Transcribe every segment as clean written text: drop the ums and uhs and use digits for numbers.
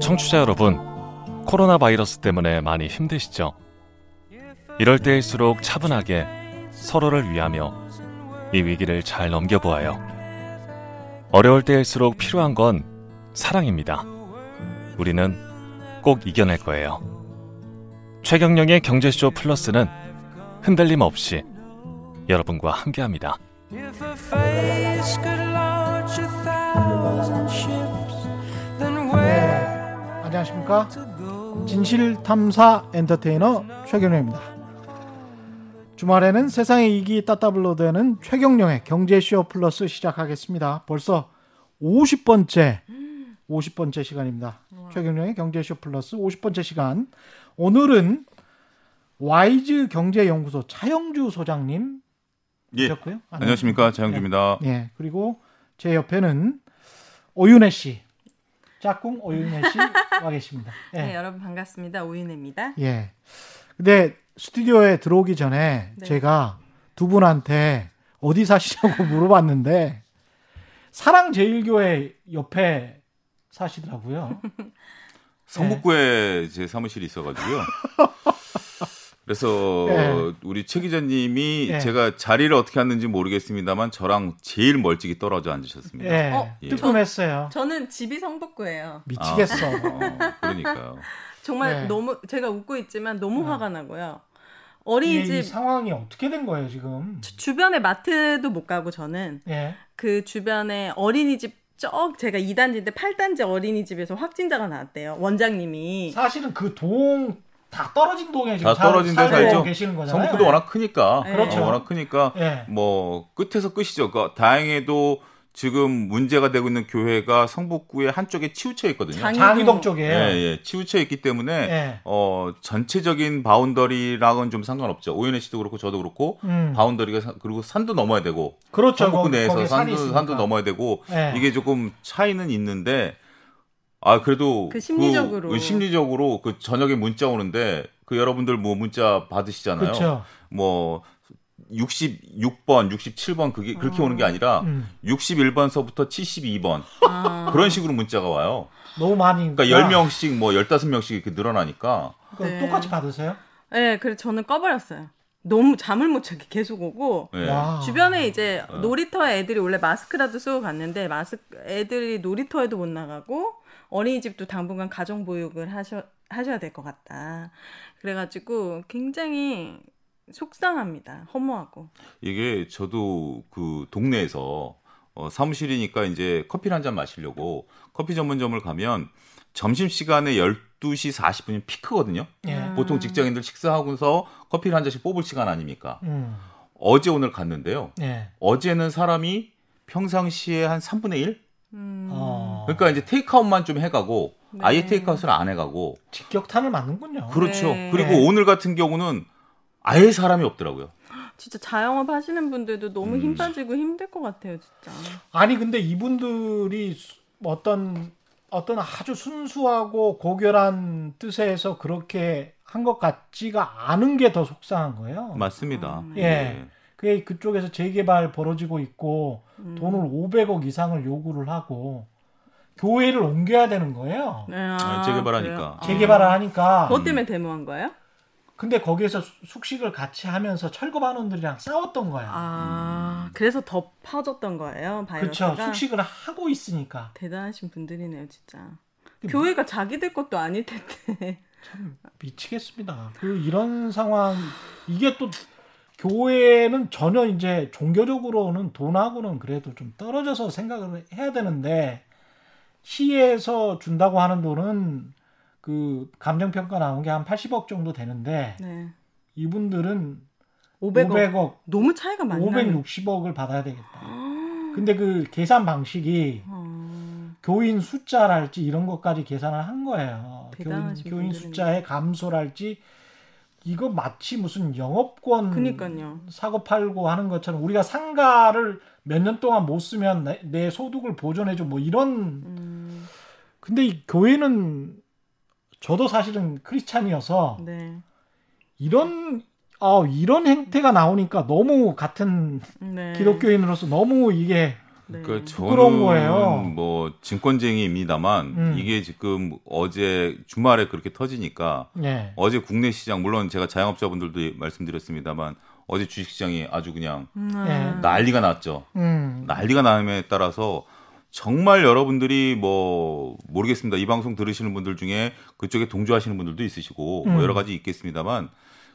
청취자 여러분, 코로나 바이러스 때문에 많이 힘드시죠? 이럴 때일수록 차분하게 서로를 위하며 이 위기를 잘 넘겨보아요. 어려울 때일수록 필요한 건 사랑입니다. 우리는 꼭 이겨낼 거예요. 최경령의 경제쇼 플러스는 흔들림 없이 여러분과 함께합니다. 안녕하십니까? 진실탐사 엔터테이너 최경령입니다. 주말에는 세상의 이익이 따따블로 되는 최경령의 경제쇼 플러스 시작하겠습니다. 벌써 50번째 시간입니다. 최경령의 경제쇼 플러스 50번째 시간. 오늘은 와이즈경제연구소 차영주 소장님 계셨고요. 예. 안녕하십니까, 차영주입니다. 네. 예. 그리고 제 옆에는 오윤혜 씨, 짝꿍 오윤혜 씨 와 계십니다. 예. 네, 여러분 반갑습니다. 오윤혜입니다. 예. 근데 스튜디오에 들어오기 전에 네. 제가 두 분한테 어디 사시냐고 물어봤는데 사랑제일교회 옆에 사시더라고요. 성북구에 네. 제 사무실이 있어가지고요. 그래서 네. 우리 최 기자님이 네. 제가 자리를 어떻게 하는지 모르겠습니다만 저랑 제일 멀찍이 떨어져 앉으셨습니다. 네. 예. 뜨끔했어요. 저는 집이 성북구예요. 미치겠어. 그러니까요. 정말 네. 너무 제가 웃고 있지만 너무 화가 나고요. 어린이집 이 상황이 어떻게 된 거예요 지금? 주변에 마트도 못 가고 저는 네. 그 주변에 어린이집 제가 2단지인데 8단지 어린이집에서 확진자가 나왔대요. 원장님이. 사실은 그 동 다 떨어진 동에 지금 살고 계시는 거잖아요. 성북구도 워낙 크니까. 네. 그렇죠. 워낙 크니까 네. 뭐 끝에서 끝이죠. 그러니까 다행히도 지금 문제가 되고 있는 교회가 성북구의 한쪽에 치우쳐 있거든요. 장기동 쪽에. 예, 예. 치우쳐 있기 때문에 네. 전체적인 바운더리랑은 좀 상관없죠. 오윤혜 씨도 그렇고 저도 그렇고 바운더리가 그리고 산도 넘어야 되고. 그렇죠. 성북구 내에서 산도 넘어야 되고 네. 이게 조금 차이는 있는데 그래도 심리적으로 그 저녁에 문자 오는데 그 여러분들 뭐 문자 받으시잖아요. 그렇죠. 뭐 66번, 67번 그렇게 오는 게 아니라 61번서부터 72번 그런 식으로 문자가 와요. 너무 많이. 그러니까 10명씩 뭐 15명씩 이렇게 늘어나니까. 네. 똑같이 받으세요? 네, 그래서 저는 꺼버렸어요. 너무 잠을 못 자게 계속 오고 네. 주변에 이제 놀이터에 애들이 원래 마스크라도 쓰고 갔는데 애들이 놀이터에도 못 나가고 어린이집도 당분간 가정보육을 하셔야 될 것 같다. 그래가지고 굉장히 속상합니다. 허무하고. 이게 저도 그 동네에서 사무실이니까 이제 커피를 한 잔 마시려고 커피 전문점을 가면 점심시간에 12시 40분이 피크거든요. 예. 보통 직장인들 식사하고서 커피를 한 잔씩 뽑을 시간 아닙니까? 어제 오늘 갔는데요. 예. 어제는 사람이 평상시에 한 3분의 1? 그러니까 이제 테이크아웃만 좀 해가고 네. 아예 테이크아웃을 안 해가고. 직격탄을 맞는군요. 그렇죠. 네. 그리고 오늘 같은 경우는 아예 사람이 없더라고요. 진짜 자영업 하시는 분들도 너무 힘 빠지고 힘들 것 같아요, 진짜. 아니 근데 이분들이 어떤 아주 순수하고 고결한 뜻에서 그렇게 한 것 같지가 않은 게 더 속상한 거예요. 맞습니다. 예, 그게 그쪽에서 재개발 벌어지고 있고 돈을 500억 이상을 요구를 하고. 교회를 옮겨야 되는 거예요. 재개발하니까. 재개발을 하니까. 그것 때문에 데모한 거예요? 근데 거기에서 숙식을 같이 하면서 철거반원들이랑 싸웠던 거예요. 그래서 더 퍼졌던 거예요, 바이러스가. 그렇죠. 숙식을 하고 있으니까. 대단하신 분들이네요, 진짜. 교회가 자기들 것도 아닐 텐데. 참 미치겠습니다. 그리고 이런 상황, 이게 또 교회는 전혀 이제 종교적으로는 돈하고는 그래도 좀 떨어져서 생각을 해야 되는데 시에서 준다고 하는 돈은 그 감정평가 나온 게 한 80억 정도 되는데 네. 이분들은 500억 너무 차이가 많이 나요. 560억을 받아야 되겠다. 근데 그 계산 방식이 교인 숫자랄지 이런 것까지 계산을 한 거예요. 교인 숫자의 감소랄지 이거 마치 무슨 영업권 그러니까요. 사고 팔고 하는 것처럼 우리가 상가를 몇 년 동안 못 쓰면 내 소득을 보존해줘 뭐 이런 근데 이 교회는 저도 사실은 크리스찬이어서 네. 이런 행태가 나오니까 너무 같은 네. 기독교인으로서 너무 이게 네. 그러니까 부끄러운 거예요. 뭐 증권쟁이입니다만 이게 지금 어제 주말에 그렇게 터지니까 네. 어제 국내 시장 물론 제가 자영업자분들도 말씀드렸습니다만 어제 주식시장이 아주 그냥 난리가 났죠. 난리가 남에 따라서 정말 여러분들이 뭐 모르겠습니다. 이 방송 들으시는 분들 중에 그쪽에 동조하시는 분들도 있으시고 뭐 여러 가지 있겠습니다만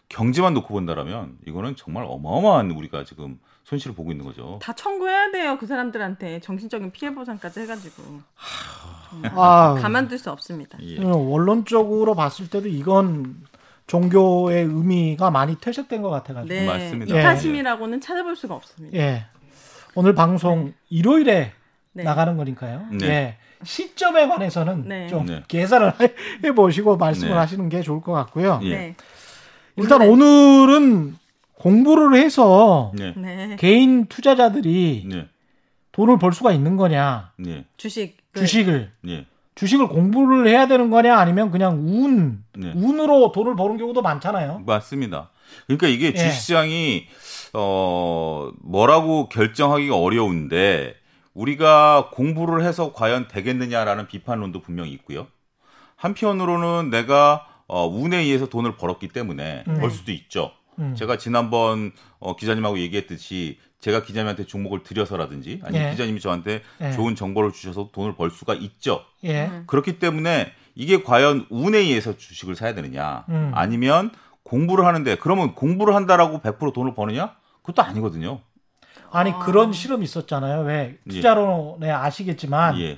경제만 놓고 본다라면 이거는 정말 어마어마한 우리가 지금 손실을 보고 있는 거죠. 다 청구해야 돼요. 그 사람들한테 정신적인 피해 보상까지 해가지고 가만둘 수 없습니다. 예. 원론적으로 봤을 때도 이건 종교의 의미가 많이 퇴색된 것 같아가지고 네. 맞습니다. 이타심이라고는 예. 찾아볼 수가 없습니다. 예. 오늘 방송 일요일에 네. 나가는 거니까요. 네. 예. 시점에 관해서는 네. 좀 네. 계산을 해보시고 말씀을 네. 하시는 게 좋을 것 같고요. 네. 일단 오늘은 공부를 해서 네. 개인 투자자들이 네. 돈을 벌 수가 있는 거냐. 네. 주식을. 네. 주식을 공부를 해야 되는 거냐 아니면 그냥 운으로 돈을 버는 경우도 많잖아요. 맞습니다. 그러니까 이게 주식시장이 뭐라고 결정하기가 어려운데 우리가 공부를 해서 과연 되겠느냐라는 비판론도 분명히 있고요. 한편으로는 내가 운에 의해서 돈을 벌었기 때문에 벌 수도 있죠. 제가 지난번 기자님하고 얘기했듯이 제가 기자님한테 종목을 드려서라든지 아니면 예. 기자님이 저한테 예. 좋은 정보를 주셔서 돈을 벌 수가 있죠. 예. 그렇기 때문에 이게 과연 운에 의해서 주식을 사야 되느냐 아니면 공부를 하는데 그러면 공부를 한다라고 100% 돈을 버느냐? 그것도 아니거든요. 아니 그런 실험이 있었잖아요. 왜 투자론에 예. 아시겠지만 예.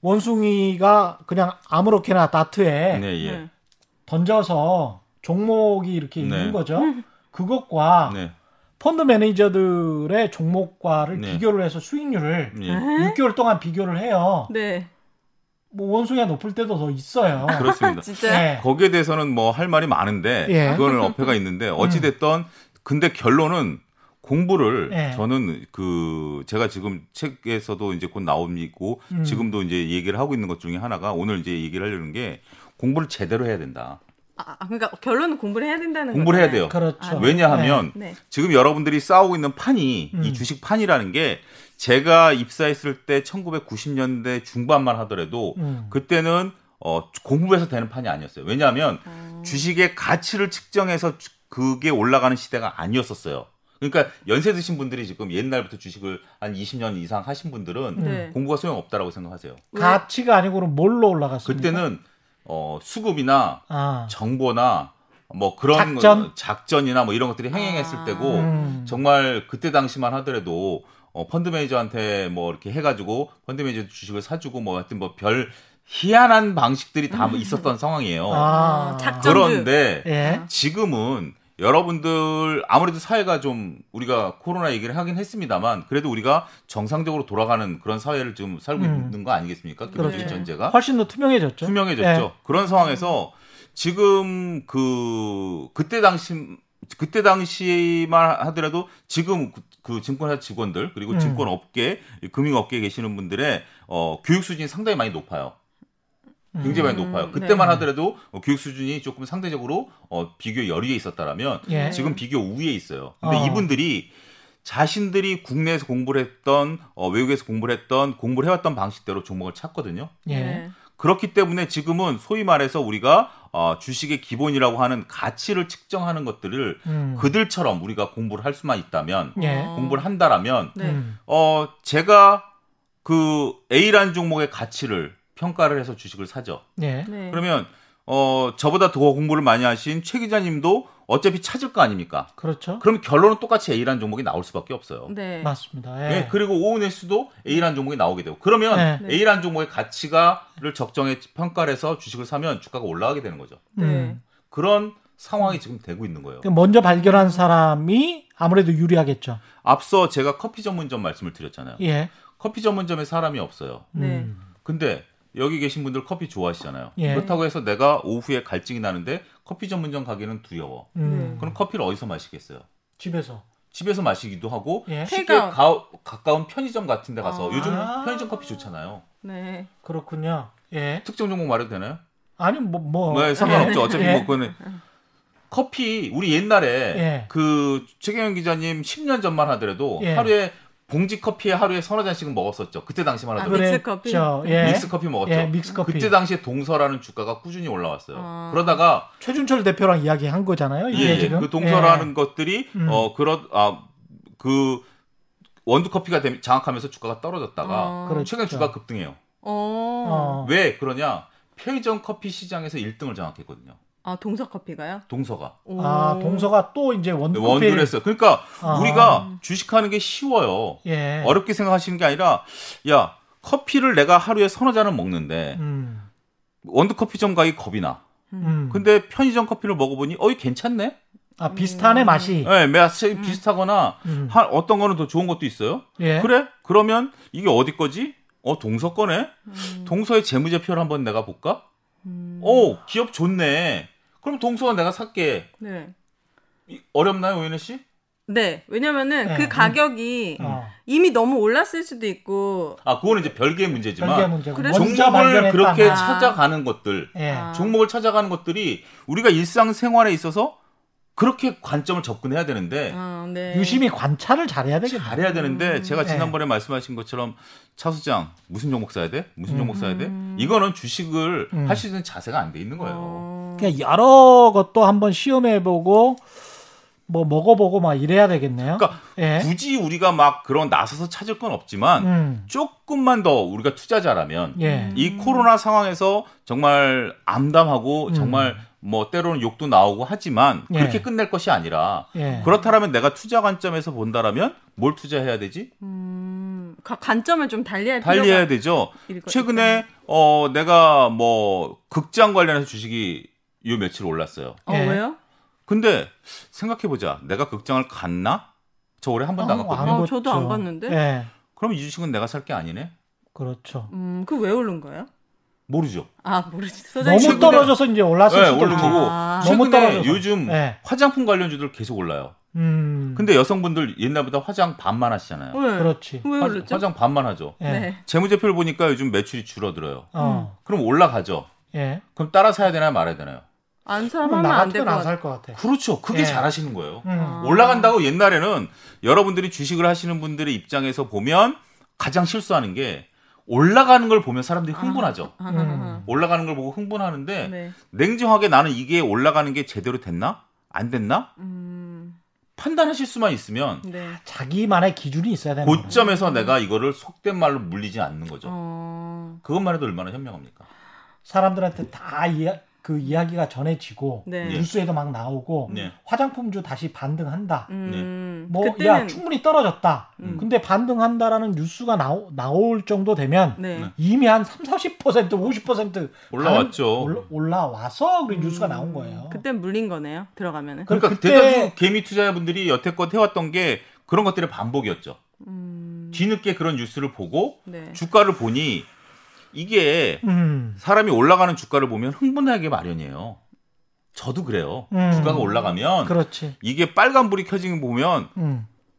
원숭이가 그냥 아무렇게나 다트에 네, 예. 던져서 종목이 이렇게 네. 있는 거죠. 그것과 네. 펀드 매니저들의 종목과를 네. 비교를 해서 수익률을 네. 6개월 동안 비교를 해요. 네. 뭐 원숭이가 높을 때도 더 있어요. 그렇습니다. 진짜? 네. 거기에 대해서는 뭐 할 말이 많은데 예. 그거는 어폐가 있는데 어찌됐던 근데 결론은 공부를 예. 저는 제가 지금 책에서도 이제 곧 나오고 지금도 이제 얘기를 하고 있는 것 중에 하나가 오늘 이제 얘기를 하려는 게 공부를 제대로 해야 된다. 그러니까 결론은 공부를 해야 된다는 거예요. 공부를 해야 돼요. 그렇죠. 왜냐하면 네. 지금 여러분들이 싸우고 있는 판이 이 주식 판이라는 게 제가 입사했을 때 1990년대 중반만 하더라도 그때는 공부해서 되는 판이 아니었어요. 왜냐하면 주식의 가치를 측정해서 그게 올라가는 시대가 아니었었어요. 그러니까 연세 드신 분들이 지금 옛날부터 주식을 한 20년 이상 하신 분들은 공부가 소용없다라고 생각하세요. 가치가 아니고 그럼 뭘로 올라갔습니까? 그때는 수급이나 정보나 뭐 그런 작전이나 뭐 이런 것들이 행행했을 때고 정말 그때 당시만 하더라도 펀드 매니저한테 뭐 이렇게 해가지고 펀드 매니저 주식을 사주고 뭐 하여튼 뭐 별 희한한 방식들이 다 있었던 상황이에요. 그런데 예. 지금은 여러분들 아무래도 사회가 좀 우리가 코로나 얘기를 하긴 했습니다만 그래도 우리가 정상적으로 돌아가는 그런 사회를 지금 살고 있는 거 아니겠습니까? 그렇죠. 전제가 훨씬 더 투명해졌죠. 네. 그런 상황에서 지금 그때 당시만 하더라도 지금 그 증권사 직원들 그리고 증권업계, 금융업계에 계시는 분들의 교육 수준이 상당히 많이 높아요. 굉장히 많이 높아요. 그때만 네. 하더라도 교육 수준이 조금 상대적으로 비교 열위에 있었다라면 예. 지금 비교 우위에 있어요. 근데 이분들이 자신들이 국내에서 공부를 했던 외국에서 공부를 해왔던 방식대로 종목을 찾거든요. 예. 그렇기 때문에 지금은 소위 말해서 우리가 주식의 기본이라고 하는 가치를 측정하는 것들을 그들처럼 우리가 공부를 할 수만 있다면 예. 공부를 한다라면 네. 제가 그 A라는 종목의 가치를 평가를 해서 주식을 사죠. 네. 네. 그러면 저보다 더 공부를 많이 하신 최 기자님도 어차피 찾을 거 아닙니까? 그렇죠. 그럼 결론은 똑같이 A라는 종목이 나올 수밖에 없어요. 네, 맞습니다. 예. 네. 그리고 오은혜 씨도 A라는 종목이 나오게 되고 그러면 네. A라는 종목의 가치를 적정해 평가를 해서 주식을 사면 주가가 올라가게 되는 거죠. 네. 그런 상황이 지금 되고 있는 거예요. 먼저 발견한 사람이 아무래도 유리하겠죠. 앞서 제가 커피 전문점 말씀을 드렸잖아요. 예. 커피 전문점에 사람이 없어요. 네. 근데 여기 계신 분들 커피 좋아하시잖아요. 예. 그렇다고 해서 내가 오후에 갈증이 나는데 커피 전문점 가기는 두려워. 그럼 커피를 어디서 마시겠어요? 집에서 마시기도 하고 예. 쉽게 가까운 편의점 같은 데 가서 요즘 편의점 커피 좋잖아요. 네. 그렇군요. 예. 특정 종목 말해도 되나요? 아니 네, 상관없죠. 어차피 예. 뭐 그거는 커피 우리 옛날에 예. 그 최경영 기자님 10년 전만 하더라도 예. 하루에 봉지 커피에 하루에 서너 잔씩은 먹었었죠. 그때 당시만 하더라도. 믹스 커피. 예. 믹스 커피 먹었죠. 예, 믹스 커피. 그때 당시에 동서라는 주가가 꾸준히 올라왔어요. 그러다가 최준철 대표랑 이야기한 거잖아요. 이게 예, 지금 그 동서라는 예. 것들이 그 원두 커피가 장악하면서 주가가 떨어졌다가 최근 주가 급등해요. 왜 그러냐? 편의점 커피 시장에서 1등을 장악했거든요. 아, 동서 커피가요? 동서가. 아, 동서가 또 이제 원두를 했어요. 그러니까 우리가 주식하는 게 쉬워요. 예. 어렵게 생각하시는 게 아니라, 야, 커피를 내가 하루에 서너 잔은 먹는데 원두 커피점 가기 겁이 나. 근데 편의점 커피를 먹어보니 어이 괜찮네. 아, 비슷하네 맛이. 네, 맛이 비슷하거나 어떤 거는 더 좋은 것도 있어요. 예. 그래? 그러면 이게 어디 거지? 동서 거네. 동서의 재무제표를 한번 내가 볼까? 오, 기업 좋네. 그럼 동서가 내가 살게. 네. 어렵나요, 오윤혜 씨? 네. 왜냐면은 네. 그 가격이 이미 너무 올랐을 수도 있고. 아, 그거는 이제 별개의 문제지만. 별개의 종목을 그렇게 찾아가는 것들. 네. 종목을 찾아가는 것들이 우리가 일상생활에 있어서 그렇게 관점을 접근해야 되는데 네. 유심히 관찰을 잘해야 되겠네요. 잘해야 되는데 제가 지난번에 말씀하신 것처럼 차 소장 무슨 종목 사야 돼? 무슨 종목 사야 돼? 이거는 주식을 할 수 있는 자세가 안 돼 있는 거예요. 그냥 여러 것도 한번 시험해보고 뭐 먹어보고 막 이래야 되겠네요. 그러니까 예. 굳이 우리가 막 그런 나서서 찾을 건 없지만 조금만 더 우리가 투자자라면 예. 이 코로나 상황에서 정말 암담하고 정말 뭐 때로는 욕도 나오고 하지만 그렇게 예. 끝낼 것이 아니라 예. 그렇다라면 내가 투자 관점에서 본다라면 뭘 투자해야 되지? 관점을 좀 달리해야 되죠. 최근에 내가 뭐 극장 관련해서 주식이 요 며칠 올랐어요. 예. 왜요? 근데 생각해보자. 내가 극장을 갔나? 저 올해 한 번도 안 갔거든요. 저도 안 갔는데. 예. 그럼 이 주식은 내가 살 게 아니네? 그렇죠. 그 왜 오른 거예요? 모르죠. 아, 모르지. 너무 최근에, 떨어져서 이제 올랐을 수도 있고. 너무 떨어져서. 요즘 화장품 관련주들 계속 올라요. 근데 여성분들 옛날보다 화장 반만 하시잖아요. 네. 그렇지. 왜 그렇죠? 화장 반만 하죠. 네. 재무제표를 보니까 요즘 매출이 줄어들어요. 그럼 올라가죠. 예. 그럼 따라 사야 되나요, 말아야 되나요? 안 사면 안 될 것 같아. 그렇죠. 그게 예. 잘하시는 거예요. 올라간다고 옛날에는 여러분들이 주식을 하시는 분들의 입장에서 보면 가장 실수하는 게 올라가는 걸 보면 사람들이 흥분하죠. 올라가는 걸 보고 흥분하는데 네. 냉정하게 나는 이게 올라가는 게 제대로 됐나? 안 됐나? 판단하실 수만 있으면 네. 자기만의 기준이 있어야 되는 거예요. 고점에서 내가 이거를 속된 말로 물리지 않는 거죠. 그것만 해도 얼마나 현명합니까? 사람들한테 다 그 이야기가 전해지고 네. 뉴스에도 막 나오고 네. 화장품주 다시 반등한다. 뭐 그때는... 야 충분히 떨어졌다. 근데 반등한다라는 뉴스가 나올 정도 되면 네. 이미 한 30, 40%, 50% 올라왔죠. 올라와서 그 뉴스가 나온 거예요. 그땐 물린 거네요. 들어가면은. 그러니까 대다수 개미 투자자분들이 여태껏 해왔던 게 그런 것들의 반복이었죠. 뒤늦게 그런 뉴스를 보고 네. 주가를 보니 이게 사람이 올라가는 주가를 보면 흥분하기 마련이에요. 저도 그래요. 주가가 올라가면 그렇지. 이게 빨간불이 켜지는 거 보면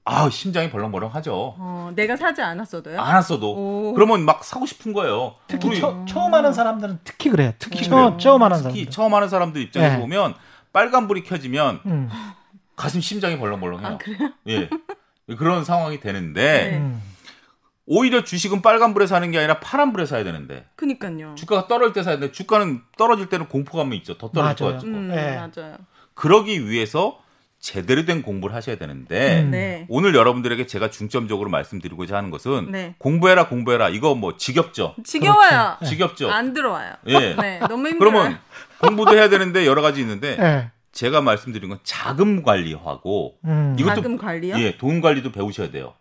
아 심장이 벌렁벌렁하죠. 내가 사지 않았어도요? 안 왔어도. 그러면 막 사고 싶은 거예요. 특히 처음 하는 사람들은 특히 그래요. 특히 처음 하는 사람들. 특히 처음 하는 사람들 입장에서 네. 보면 빨간불이 켜지면 가슴 심장이 벌렁벌렁해요. 아, 그래요? 예. 그런 상황이 되는데 네. 오히려 주식은 빨간불에 사는 게 아니라 파란불에 사야 되는데. 그러니까요. 주가가 떨어질 때 사야 되는데 주가는 떨어질 때는 공포감이 있죠. 더 떨어질 것 같죠. 네. 맞아요. 그러기 위해서 제대로 된 공부를 하셔야 되는데 네. 오늘 여러분들에게 제가 중점적으로 말씀드리고자 하는 것은 네. 공부해라. 이거 뭐 지겹죠. 지겨워요. 그렇죠. 지겹죠. 안 들어와요. 예. 네. 너무 힘들어요. 그러면 공부도 해야 되는데 여러 가지 있는데 네. 제가 말씀드린 건 자금 관리하고 이것도 자금 관리요? 예, 돈 관리도 배우셔야 돼요.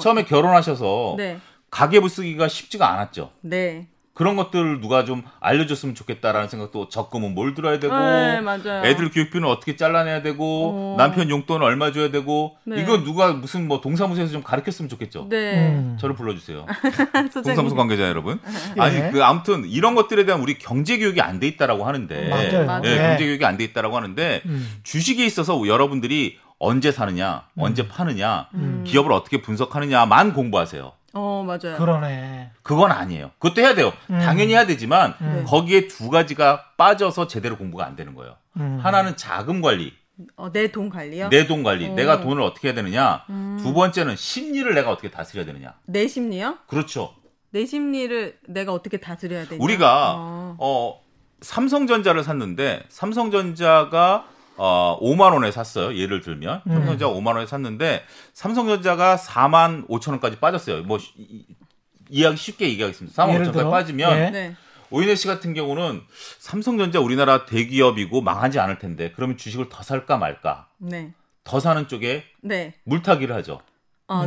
처음에 결혼하셔서 네. 가계부 쓰기가 쉽지가 않았죠. 네. 그런 것들을 누가 좀 알려줬으면 좋겠다라는 생각도 적금은 뭘 들어야 되고 네, 맞아요. 애들 교육비는 어떻게 잘라내야 되고 남편 용돈은 얼마 줘야 되고 네. 이거 누가 무슨 뭐 동사무소에서 좀 가르쳤으면 좋겠죠. 네. 저를 불러주세요. 동사무소 관계자 여러분. 예. 아니 아무튼 이런 것들에 대한 우리 경제 교육이 안 돼 있다라고 하는데 맞아요. 네, 경제 교육이 안 돼 있다라고 하는데 주식에 있어서 여러분들이 언제 사느냐, 언제 파느냐, 기업을 어떻게 분석하느냐만 공부하세요. 맞아요. 그러네. 그건 아니에요. 그것도 해야 돼요. 당연히 해야 되지만 거기에 두 가지가 빠져서 제대로 공부가 안 되는 거예요. 하나는 자금 관리. 내 돈 관리요? 내 돈 관리. 내가 돈을 어떻게 해야 되느냐. 두 번째는 심리를 내가 어떻게 다스려야 되느냐. 내 심리요? 그렇죠. 내 심리를 내가 어떻게 다스려야 되냐. 우리가 삼성전자를 샀는데 삼성전자가 5만 원에 샀어요. 예를 들면 삼성전자 5만 원에 샀는데 삼성전자가 4만 5천 원까지 빠졌어요. 뭐 이야기 쉽게 얘기하겠습니다. 4만 5천 원까지 빠지면 네. 오윤혜 씨 같은 경우는 삼성전자 우리나라 대기업이고 망하지 않을 텐데 그러면 주식을 더 살까 말까. 네. 더 사는 쪽에 네. 물타기를 하죠.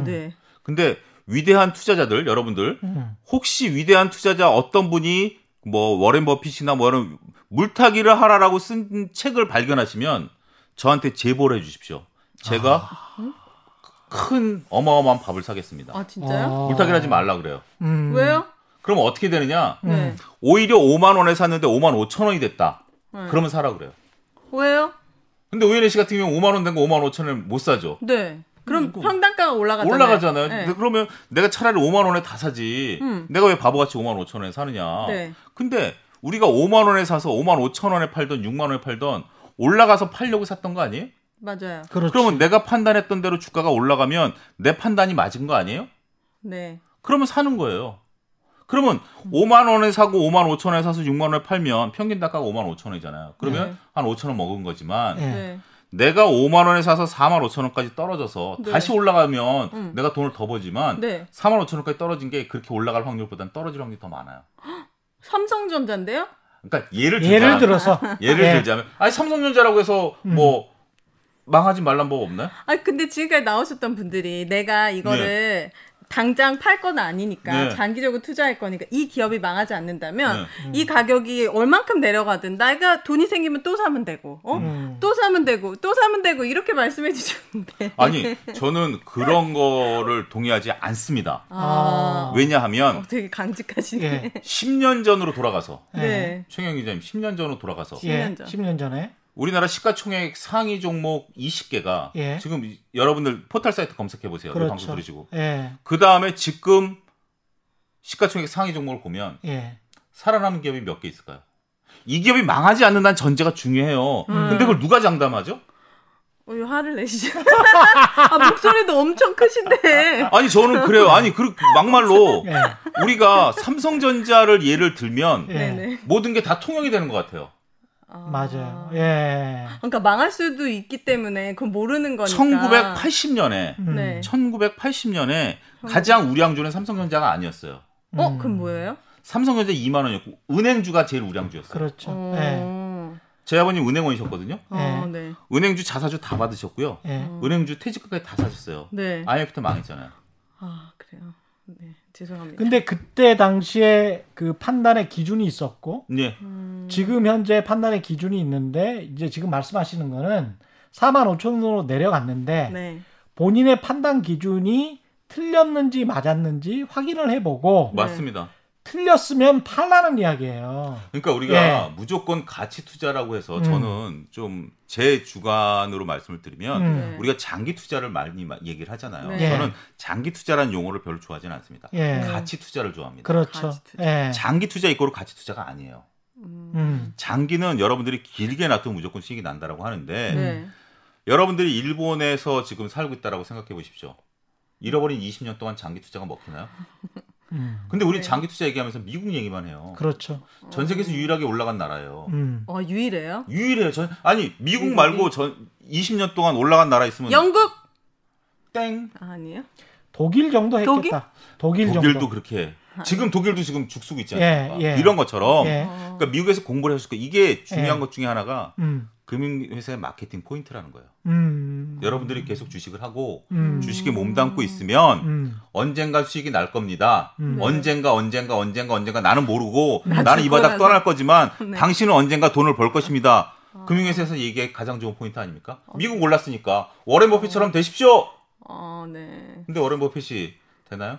네. 근데 위대한 투자자들 여러분들 혹시 위대한 투자자 어떤 분이 뭐 워렌 버핏이나 뭐 이런 물타기를 하라라고 쓴 책을 발견하시면 저한테 제보를 해 주십시오. 제가 큰 어마어마한 밥을 사겠습니다. 아 진짜요? 물타기를 하지 말라 그래요. 왜요? 그럼 어떻게 되느냐? 오히려 5만 원에 샀는데 5만 5천 원이 됐다. 그러면 사라 그래요. 왜요? 근데 오윤혜 씨 같은 경우 5만 원 된 거 5만 5천 원을 못 사죠. 네. 그럼 평당가가 올라가잖아요. 네. 그러면 내가 차라리 5만 원에 다 사지. 내가 왜 바보같이 5만 5천 원에 사느냐. 네. 근데 우리가 5만 원에 사서 5만 5천 원에 팔던 6만 원에 팔던 올라가서 팔려고 샀던 거 아니에요? 맞아요. 그렇지. 그러면 내가 판단했던 대로 주가가 올라가면 내 판단이 맞은 거 아니에요? 네. 그러면 사는 거예요. 그러면 5만 원에 사고 5만 5천 원에 사서 6만 원에 팔면 평균 단가가 5만 5천 원이잖아요. 그러면 네. 한 5천 원 먹은 거지만 네. 내가 5만 원에 사서 4만 5천 원까지 떨어져서 네. 다시 올라가면 내가 돈을 더 버지만 네. 4만 5천 원까지 떨어진 게 그렇게 올라갈 확률보다는 떨어질 확률이 더 많아요. 삼성전자인데요? 그러니까 예를 들자면 아니 삼성전자라고 해서 뭐 망하지 말란 법 없나요? 아 근데 지금까지 나오셨던 분들이 내가 이거를 네. 당장 팔 건 아니니까 네. 장기적으로 투자할 거니까 이 기업이 망하지 않는다면 네. 이 가격이 얼만큼 내려가든 내가 돈이 생기면 또 사면 되고 또 사면 되고 이렇게 말씀해 주셨는데 아니 저는 그런 거를 동의하지 않습니다. 왜냐하면 되게 강직하시네. 예. 10년 전으로 돌아가서 네. 최경 기자님 10년 전으로 돌아가서 10년 전에 우리나라 시가총액 상위 종목 20개가 예. 지금 여러분들 포털 사이트 검색해 보세요. 그렇죠. 방송 들으시고 예. 그 다음에 지금 시가총액 상위 종목을 보면 예. 살아남은 기업이 몇 개 있을까요? 이 기업이 망하지 않는다는 전제가 중요해요. 근데 그걸 누가 장담하죠? 화를 내시죠. 목소리도 엄청 크신데. 아니 저는 그래요. 아니 막말로 네. 우리가 삼성전자를 예를 들면 네. 모든 게 다 통용이 되는 것 같아요. 맞아요. 예. 그러니까 망할 수도 있기 때문에 그건 모르는 거니까. 1980년에 가장 우량주는 삼성전자가 아니었어요. 그럼 뭐예요? 삼성전자 2만 원이었고 은행주가 제일 우량주였어요. 그렇죠. 예. 저희 아버님 은행원이셨거든요. 네. 은행주 자사주 다 받으셨고요. 예. 은행주 퇴직금까지 다 사셨어요. 네. IMF 때 망했잖아요. 아 그래요. 네, 죄송합니다. 근데 그때 당시에 그 판단의 기준이 있었고, 네. 지금 현재 판단의 기준이 있는데, 이제 지금 말씀하시는 거는 4만 5천 원으로 내려갔는데, 네. 본인의 판단 기준이 틀렸는지 맞았는지 확인을 해보고, 맞습니다. 틀렸으면 팔라는 이야기예요. 그러니까 우리가 예. 무조건 가치 투자라고 해서 저는 좀 제 주관으로 말씀을 드리면 우리가 장기 투자를 많이 얘기를 하잖아요. 네. 저는 장기 투자라는 용어를 별로 좋아하지는 않습니다. 예. 가치 투자를 좋아합니다. 그렇죠. 투자. 예. 장기 투자 이거로 가치 투자가 아니에요. 장기는 여러분들이 길게 놔두면 무조건 수익이 난다라고 하는데 여러분들이 일본에서 지금 살고 있다라고 생각해 보십시오. 잃어버린 20년 동안 장기 투자가 먹히나요? 근데 우리 장기 투자 얘기하면서 미국 얘기만 해요. 그렇죠. 전 세계에서 유일하게 올라간 나라예요. 유일해요? 유일해요. 미국 유일이? 말고 20년 동안 올라간 나라 있으면 영국? 땡. 아니에요? 독일 정도 했겠다. 독일도 그렇게 해. 지금 독일도 지금 죽쓰고 있잖아요. 예, 예. 이런 것처럼 그러니까 미국에서 공부를 해줄 거 이게 중요한 것 중에 하나가 금융회사의 마케팅 포인트라는 거예요. 여러분들이 계속 주식을 하고 주식에 몸담고 있으면 언젠가 수익이 날 겁니다. 언젠가 나는 모르고 나는 이 바닥 떠날 거지만 네. 당신은 언젠가 돈을 벌 것입니다. 금융회사에서 얘기해 가장 좋은 포인트 아닙니까? 미국 올랐으니까 워렌 버핏처럼 되십시오. 네. 근데 워렌 버핏이 되나요?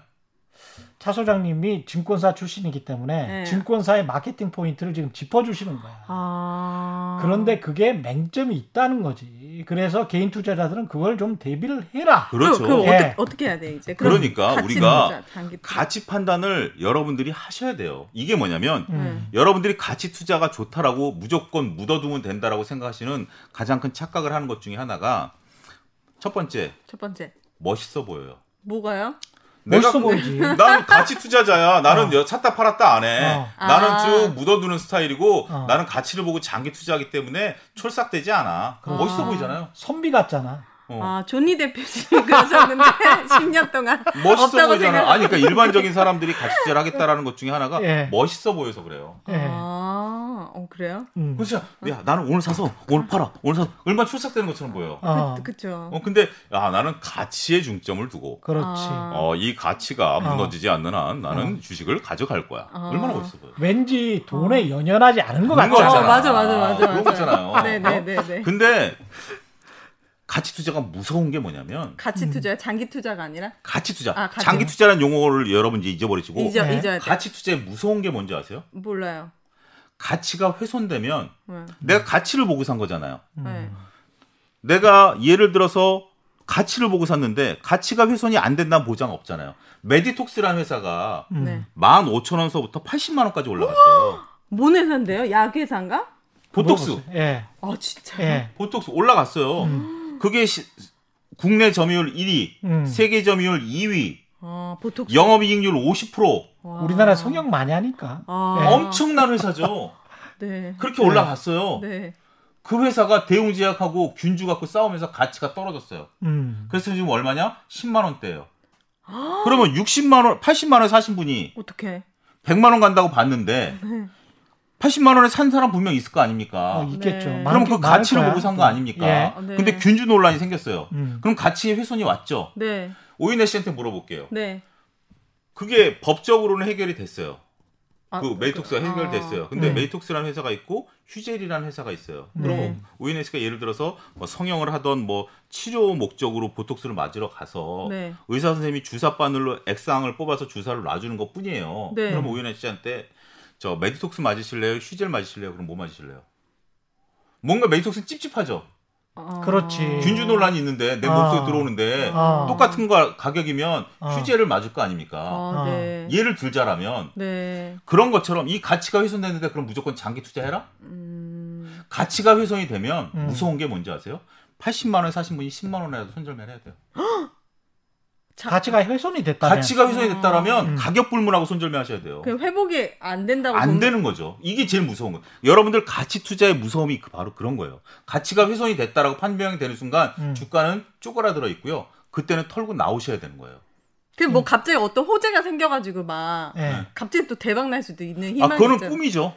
차 소장님이 증권사 출신이기 때문에 네. 증권사의 마케팅 포인트를 지금 짚어주시는 거야. 아... 그런데 그게 맹점이 있다는 거지. 그래서 개인 투자자들은 그걸 좀 대비를 해라. 그렇죠. 예. 어떻게 해야 돼 이제? 그러니까 우리가 가치 판단을 여러분들이 하셔야 돼요. 이게 뭐냐면 여러분들이 가치 투자가 좋다라고 무조건 묻어두면 된다라고 생각하시는 가장 큰 착각을 하는 것 중에 하나가 첫 번째 멋있어 보여요. 뭐가요? 내가 난 가치 투자자야. 나는 샀다 팔았다 안 해. 나는 쭉 묻어두는 스타일이고 나는 가치를 보고 장기 투자하기 때문에 촐싹대지 않아. 멋있어 보이잖아요. 선비 같잖아. 아, 존리 대표님이 그러셨는데 10년 동안 멋있어 보이잖아. 생각하고. 아니 그러니까 일반적인 사람들이 가치 투자를 하겠다라는 것 중에 하나가 예. 멋있어 보여서 그래요. 예. 그래요? 그렇죠. 야, 나는 오늘 사서 오늘 팔아. 오늘 사서 얼마 출석되는 것처럼 보여. 그렇죠. 근데 야, 나는 가치에 중점을 두고. 그렇지. 이 가치가 무너지지 않는 한 나는 주식을 가져갈 거야. 얼마나 멋있어 보여. 왠지 돈에 연연하지 않은 것 같잖아. 맞아. 그런 거잖아요. 네. 근데 가치 투자가 무서운 게 뭐냐면 가치 투자요? 장기 투자가 아니라? 가치 투자. 장기 투자라는 용어를 여러분 이제 잊어버리시고 잊어야 가치 투자의 무서운 게 뭔지 아세요? 몰라요. 가치가 훼손되면 네. 내가 가치를 보고 산 거잖아요. 내가 예를 들어서 가치를 보고 샀는데 가치가 훼손이 안 된다는 보장 없잖아요. 메디톡스라는 회사가 15,000원서부터 80만 원까지 올라갔어요. 뭔 회사인데요? 약회사인가? 보톡스. 예. 아 진짜. 예. 보톡스 올라갔어요. 그게 국내 점유율 1위, 세계 점유율 2위. 보톡스. 영업이익률 50%. 와. 우리나라 성형 많이 하니까. 네. 엄청난 회사죠. 네. 그렇게 올라갔어요. 네. 그 회사가 대웅제약하고 균주 갖고 싸우면서 가치가 떨어졌어요. 그래서 지금 얼마냐? 10만 원대예요. 그러면 60만 원, 80만 원 사신 분이 어떻게? 100만 원 간다고 봤는데 80만 원에 산 사람 분명 있을 거 아닙니까? 있겠죠. 네. 그럼 그 가치를 보고 산 거 아닙니까? 예. 네. 근데 균주 논란이 생겼어요. 그럼 가치의 훼손이 왔죠. 네. 오윤혜 씨한테 물어볼게요. 네. 그게 법적으로는 해결이 됐어요. 그 메디톡스가 해결됐어요. 근데 네. 메디톡스라는 회사가 있고 휴젤이라는 회사가 있어요. 그럼 오윤혜 씨가 예를 들어서 성형을 하던 치료 목적으로 보톡스를 맞으러 가서 네. 의사 선생님이 주사 바늘로 액상을 뽑아서 주사를 놔주는 것 뿐이에요. 네. 그럼 오윤혜 씨한테 저 메디톡스 맞으실래요? 휴젤 맞으실래요? 그럼 뭐 맞으실래요? 뭔가 메디톡스는 찝찝하죠. 그렇지. 균주 논란이 있는데 내 몸속에 들어오는데 똑같은 거 가격이면 휴제를 맞을 거 아닙니까? 네. 예를 들자라면 네. 그런 것처럼 이 가치가 훼손됐는데 그럼 무조건 장기 투자해라? 가치가 훼손이 되면 무서운 게 뭔지 아세요? 80만 원에 사신 분이 10만 원이라도 손절매해야 돼요. 가치가 훼손이 됐다면 가격 불문하고 손절매하셔야 돼요. 그럼 회복이 안 된다고 안 되는 거죠. 이게 제일 무서운 거예요. 여러분들 가치 투자의 무서움이 바로 그런 거예요. 가치가 훼손이 됐다라고 판명이 되는 순간 주가는 쪼그라들어 있고요. 그때는 털고 나오셔야 되는 거예요. 그 뭐 갑자기 어떤 호재가 생겨가지고 갑자기 또 대박 날 수도 있는 희망이 있잖아요. 그거는 꿈이죠.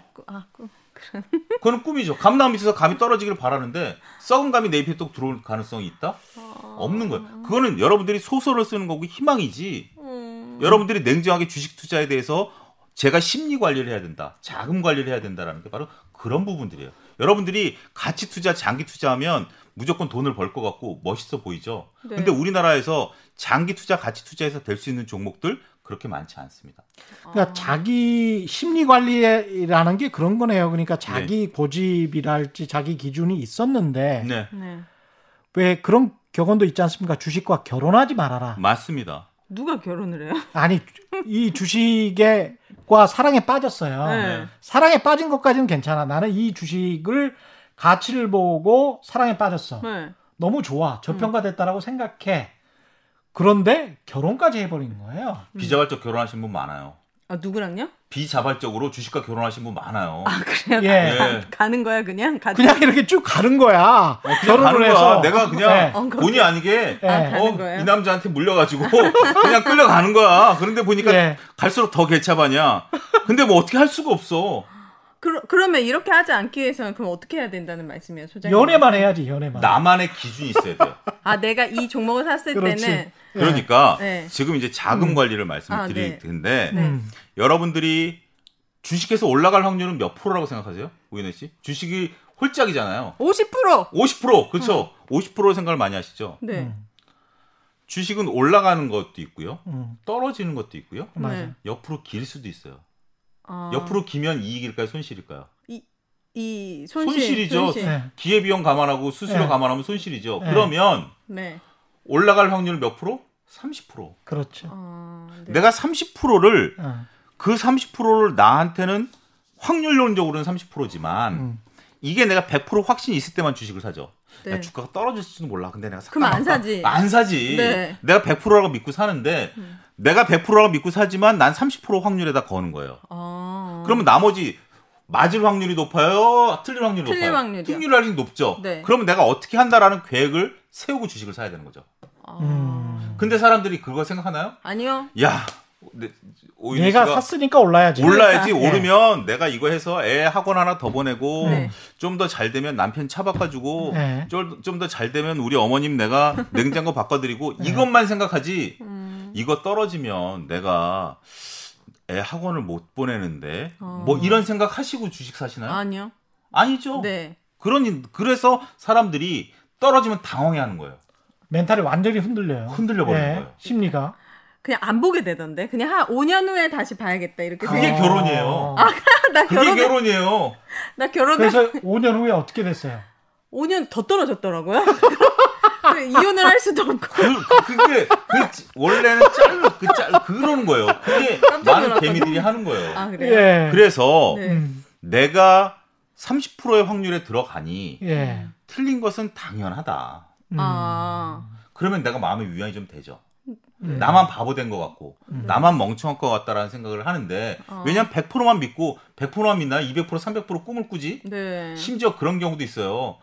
그건 꿈이죠. 감나무 밑에서 감이 떨어지기를 바라는데 썩은 감이 내 입에 또 들어올 가능성이 있다? 없는 거예요. 그거는 여러분들이 소설을 쓰는 거고 희망이지. 여러분들이 냉정하게 주식 투자에 대해서 제가 심리 관리를 해야 된다. 자금 관리를 해야 된다라는 게 바로 그런 부분들이에요. 여러분들이 가치 투자, 장기 투자하면 무조건 돈을 벌 것 같고 멋있어 보이죠. 네. 근데 우리나라에서 장기 투자, 가치 투자에서 될 수 있는 종목들 그렇게 많지 않습니다. 그러니까 자기 심리 관리라는 게 그런 거네요. 그러니까 자기 고집이랄지 자기 기준이 있었는데 왜 그런 격언도 있지 않습니까? 주식과 결혼하지 말아라. 맞습니다. 누가 결혼을 해요? 아니 이 주식과 사랑에 빠졌어요. 네. 사랑에 빠진 것까지는 괜찮아. 나는 이 주식을 가치를 보고 사랑에 빠졌어. 네. 너무 좋아. 저평가됐다라고 생각해. 그런데 결혼까지 해버린 거예요. 비자발적 결혼하신 분 많아요. 아 누구랑요? 비자발적으로 주식과 결혼하신 분 많아요. 아 그래요? 예. 가는 거야 그냥? 그냥 이렇게 쭉 가는 거야. 결혼을 해서 내가 그냥 본의 아니게 이 남자한테 물려가지고 그냥 끌려가는 거야. 그런데 보니까 갈수록 더 개차반이야. 근데 뭐 어떻게 할 수가 없어. 그러면 이렇게 하지 않기 위해서는 그럼 어떻게 해야 된다는 말씀이에요, 소장님? 연애만 해야지, 연애만. 나만의 기준이 있어야 돼요. 내가 이 종목을 샀을 때는. 그러니까 지금 이제 자금 관리를 말씀드릴 텐데 여러분들이 주식에서 올라갈 확률은 몇 프로라고 생각하세요, 오윤혜 씨? 주식이 홀짝이잖아요. 50%. 그렇죠. 50% 생각을 많이 하시죠. 네. 주식은 올라가는 것도 있고요. 떨어지는 것도 있고요. 네. 옆으로 길 수도 있어요. 아... 옆으로 기면 이익일까요? 손실일까요? 이 손실이죠. 손실. 네. 기회비용 감안하고 수수료 네. 감안하면 손실이죠. 네. 그러면 네. 올라갈 확률 몇 프로? 30%. 그렇죠. 아, 네. 내가 30%를 그 30%를 나한테는 확률론적으로는 30%지만 이게 내가 100% 확신이 있을 때만 주식을 사죠. 네. 야, 주가가 떨어질지도 몰라. 근데 내가 그럼 안 사지. 안 사지. 네. 내가 100%라고 믿고 사는데 내가 100%라고 믿고 사지만 난 30% 확률에다 거는 거예요. 아. 그러면 나머지 맞을 확률이 높아요? 틀릴 확률이 높아요? 틀릴 확률이 높죠. 네. 그러면 내가 어떻게 한다라는 계획을 세우고 주식을 사야 되는 거죠. 근데 사람들이 그거 생각하나요? 아니요. 야, 내가 샀으니까 올라야지. 올라야지. 그러니까. 오르면 네. 내가 이거 해서 애 학원 하나 더 보내고 네. 좀 더 잘 되면 남편 차 바꿔주고 네. 좀 더 잘 되면 우리 어머님 내가 냉장고 바꿔드리고 네. 이것만 생각하지 이거 떨어지면 내가 애 학원을 못 보내는데 뭐 이런 생각 하시고 주식 사시나요? 아니요. 아니죠. 네. 그래서 사람들이 떨어지면 당황해하는 거예요. 멘탈이 완전히 흔들려요. 흔들려버리는 네. 거예요. 심리가. 그냥 안 보게 되던데. 그냥 한 5년 후에 다시 봐야겠다 이렇게. 그게 결혼이에요. 아, 나 결혼. 그게 결혼이에요. 나 결혼. 그래서 5년 후에 어떻게 됐어요? 5년 더 떨어졌더라고요. 이혼을 할 수도 없고. 원래는 그러는 거예요. 그게 많은 개미들이 하는 거예요. 아, 그래요? 예. 그래서 내가 30%의 확률에 들어가니 예. 틀린 것은 당연하다. 그러면 내가 마음의 위안이 좀 되죠. 나만 바보 된 것 같고 나만 멍청할 것 같다라는 생각을 하는데 왜냐면 100%만 믿고 100%만 믿나 200% 300% 꿈을 꾸지. 네. 심지어 그런 경우도 있어요.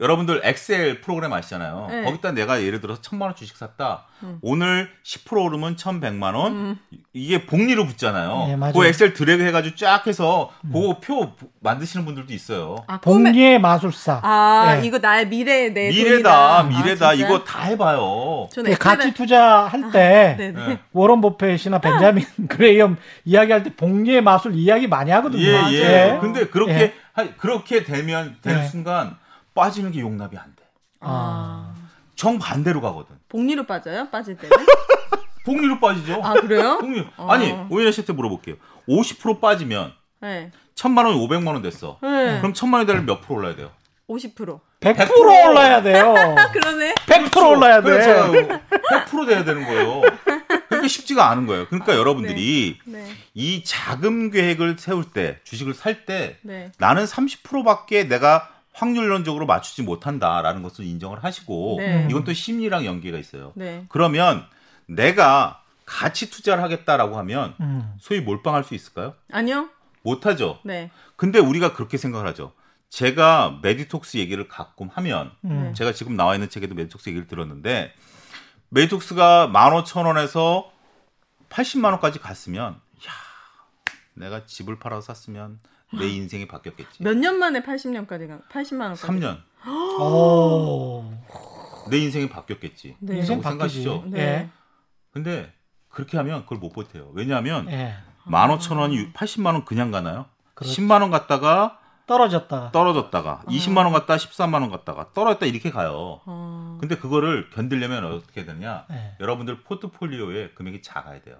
여러분들 엑셀 프로그램 아시잖아요. 네. 거기다 내가 예를 들어서 1,000만 원 주식 샀다. 오늘 10% 오르면 1,100만 원. 이게 복리로 붙잖아요. 네, 그 엑셀 드래그 해가지고 쫙 해서 그거 표 만드시는 분들도 있어요. 아, 복리의 마술사. 아 네. 이거 나의 미래의 미래다. 돈이다. 미래다. 아, 이거 다 해봐요. 네, 가치 투자할 때 네. 워런 버핏이나 벤자민 그레이엄 이야기할 때 복리의 마술 이야기 많이 하거든요. 예, 예. 네. 근데 그렇게 되면 되는 네. 순간 빠지는 게 용납이 안 돼. 아. 정반대로 가거든. 복리로 빠져요? 빠질 때는? 복리로 빠지죠. 아, 그래요? 복리. 아니, 오윤혜 씨한테 물어볼게요. 50% 빠지면, 네. 1,000만 원이 500만 원 됐어. 네. 그럼 1,000만 원이 되려면 몇 프로 올라야 돼요? 50%. 100% 올라야 돼요. 그러네. 100% 올라야 돼. 그렇죠. 100% 돼야 되는 거예요. 그러니까 쉽지가 않은 거예요. 그러니까 여러분들이 네. 네. 이 자금 계획을 세울 때, 주식을 살 때, 네. 나는 30%밖에 내가 확률론적으로 맞추지 못한다라는 것을 인정을 하시고 네. 이건 또 심리랑 연계가 있어요. 네. 그러면 내가 같이 투자를 하겠다라고 하면 소위 몰빵할 수 있을까요? 아니요. 못하죠. 네. 근데 우리가 그렇게 생각을 하죠. 제가 메디톡스 얘기를 가끔 하면 제가 지금 나와 있는 책에도 메디톡스 얘기를 들었는데 메디톡스가 15,000원에서 80만 원까지 갔으면 야, 내가 집을 팔아서 샀으면 내 인생이 바뀌었겠지. 몇 년 만에 80년까지 간 80만 원까지. 3년. 오. 내 인생이 바뀌었겠지. 네. 인생 바뀌시죠. 네. 네. 근데 그렇게 하면 그걸 못 버텨요. 왜냐하면 네. 15,000원이 80만 원 그냥 가나요? 그렇지. 10만 원 갔다가 떨어졌다가 20만 원 갔다가 13만 원 갔다가 떨어졌다 이렇게 가요. 근데 그거를 견디려면 어떻게 해야 되냐? 네. 여러분들 포트폴리오에 금액이 작아야 돼요.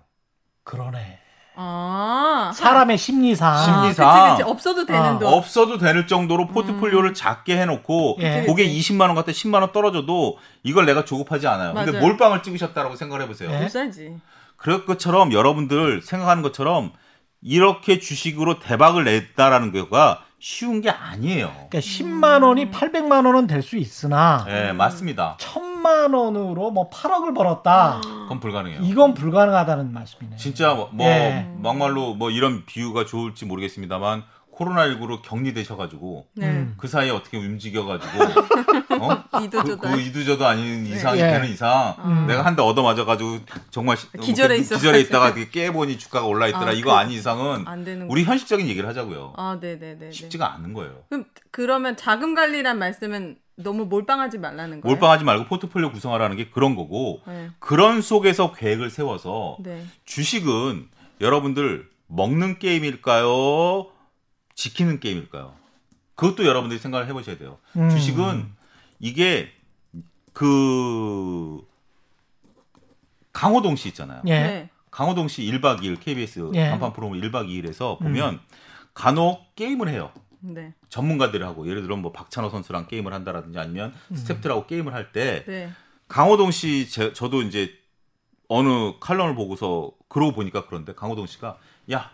그러네. 아, 사람의 심리상 그치. 없어도 되는 돈, 없어도 될 정도로 포트폴리오를 작게 해놓고 예. 그게 20만 원 같아 10만 원 떨어져도 이걸 내가 조급하지 않아요. 맞아요. 근데 몰빵을 찍으셨다라고 생각을 해보세요. 못 사지. 그럴 것처럼 여러분들 생각하는 것처럼 이렇게 주식으로 대박을 냈다라는 거가 쉬운 게 아니에요. 그러니까 10만 원이 800만 원은 될 수 있으나, 네 맞습니다. 1,000만 원으로 뭐 8억을 벌었다. 그건 불가능해요. 이건 불가능하다는 말씀이네요. 진짜 뭐 예. 막말로 뭐 이런 비유가 좋을지 모르겠습니다만 코로나19로 격리되셔가지고 그 사이에 어떻게 움직여가지고 이도저도 아닌 이상이 예. 되는 이상 내가 한 대 얻어 맞아가지고 정말 기절해 있다가 깨보니 주가가 올라있더라. 이거 아닌 이상은 안 되는 우리 현실적인 얘기를 하자고요. 아, 네네네. 쉽지가 않은 거예요. 그러면 자금 관리란 말씀은 너무 몰빵하지 말라는 거예요? 몰빵하지 말고 포트폴리오 구성하라는 게 그런 거고 네. 그런 속에서 계획을 세워서 네. 주식은 여러분들 먹는 게임일까요? 지키는 게임일까요? 그것도 여러분들이 생각을 해보셔야 돼요. 주식은 이게 그 강호동 씨 있잖아요. 예. 네. 강호동 씨 1박 2일 KBS 예. 간판 프로그램 1박 2일에서 보면 간혹 게임을 해요. 네. 전문가들하고 예를 들어 뭐 박찬호 선수랑 게임을 한다라든지 아니면 스태프들하고 게임을 할 때 네. 강호동 씨 저도 이제 어느 칼럼을 보고서 그러고 보니까 그런데 강호동 씨가 야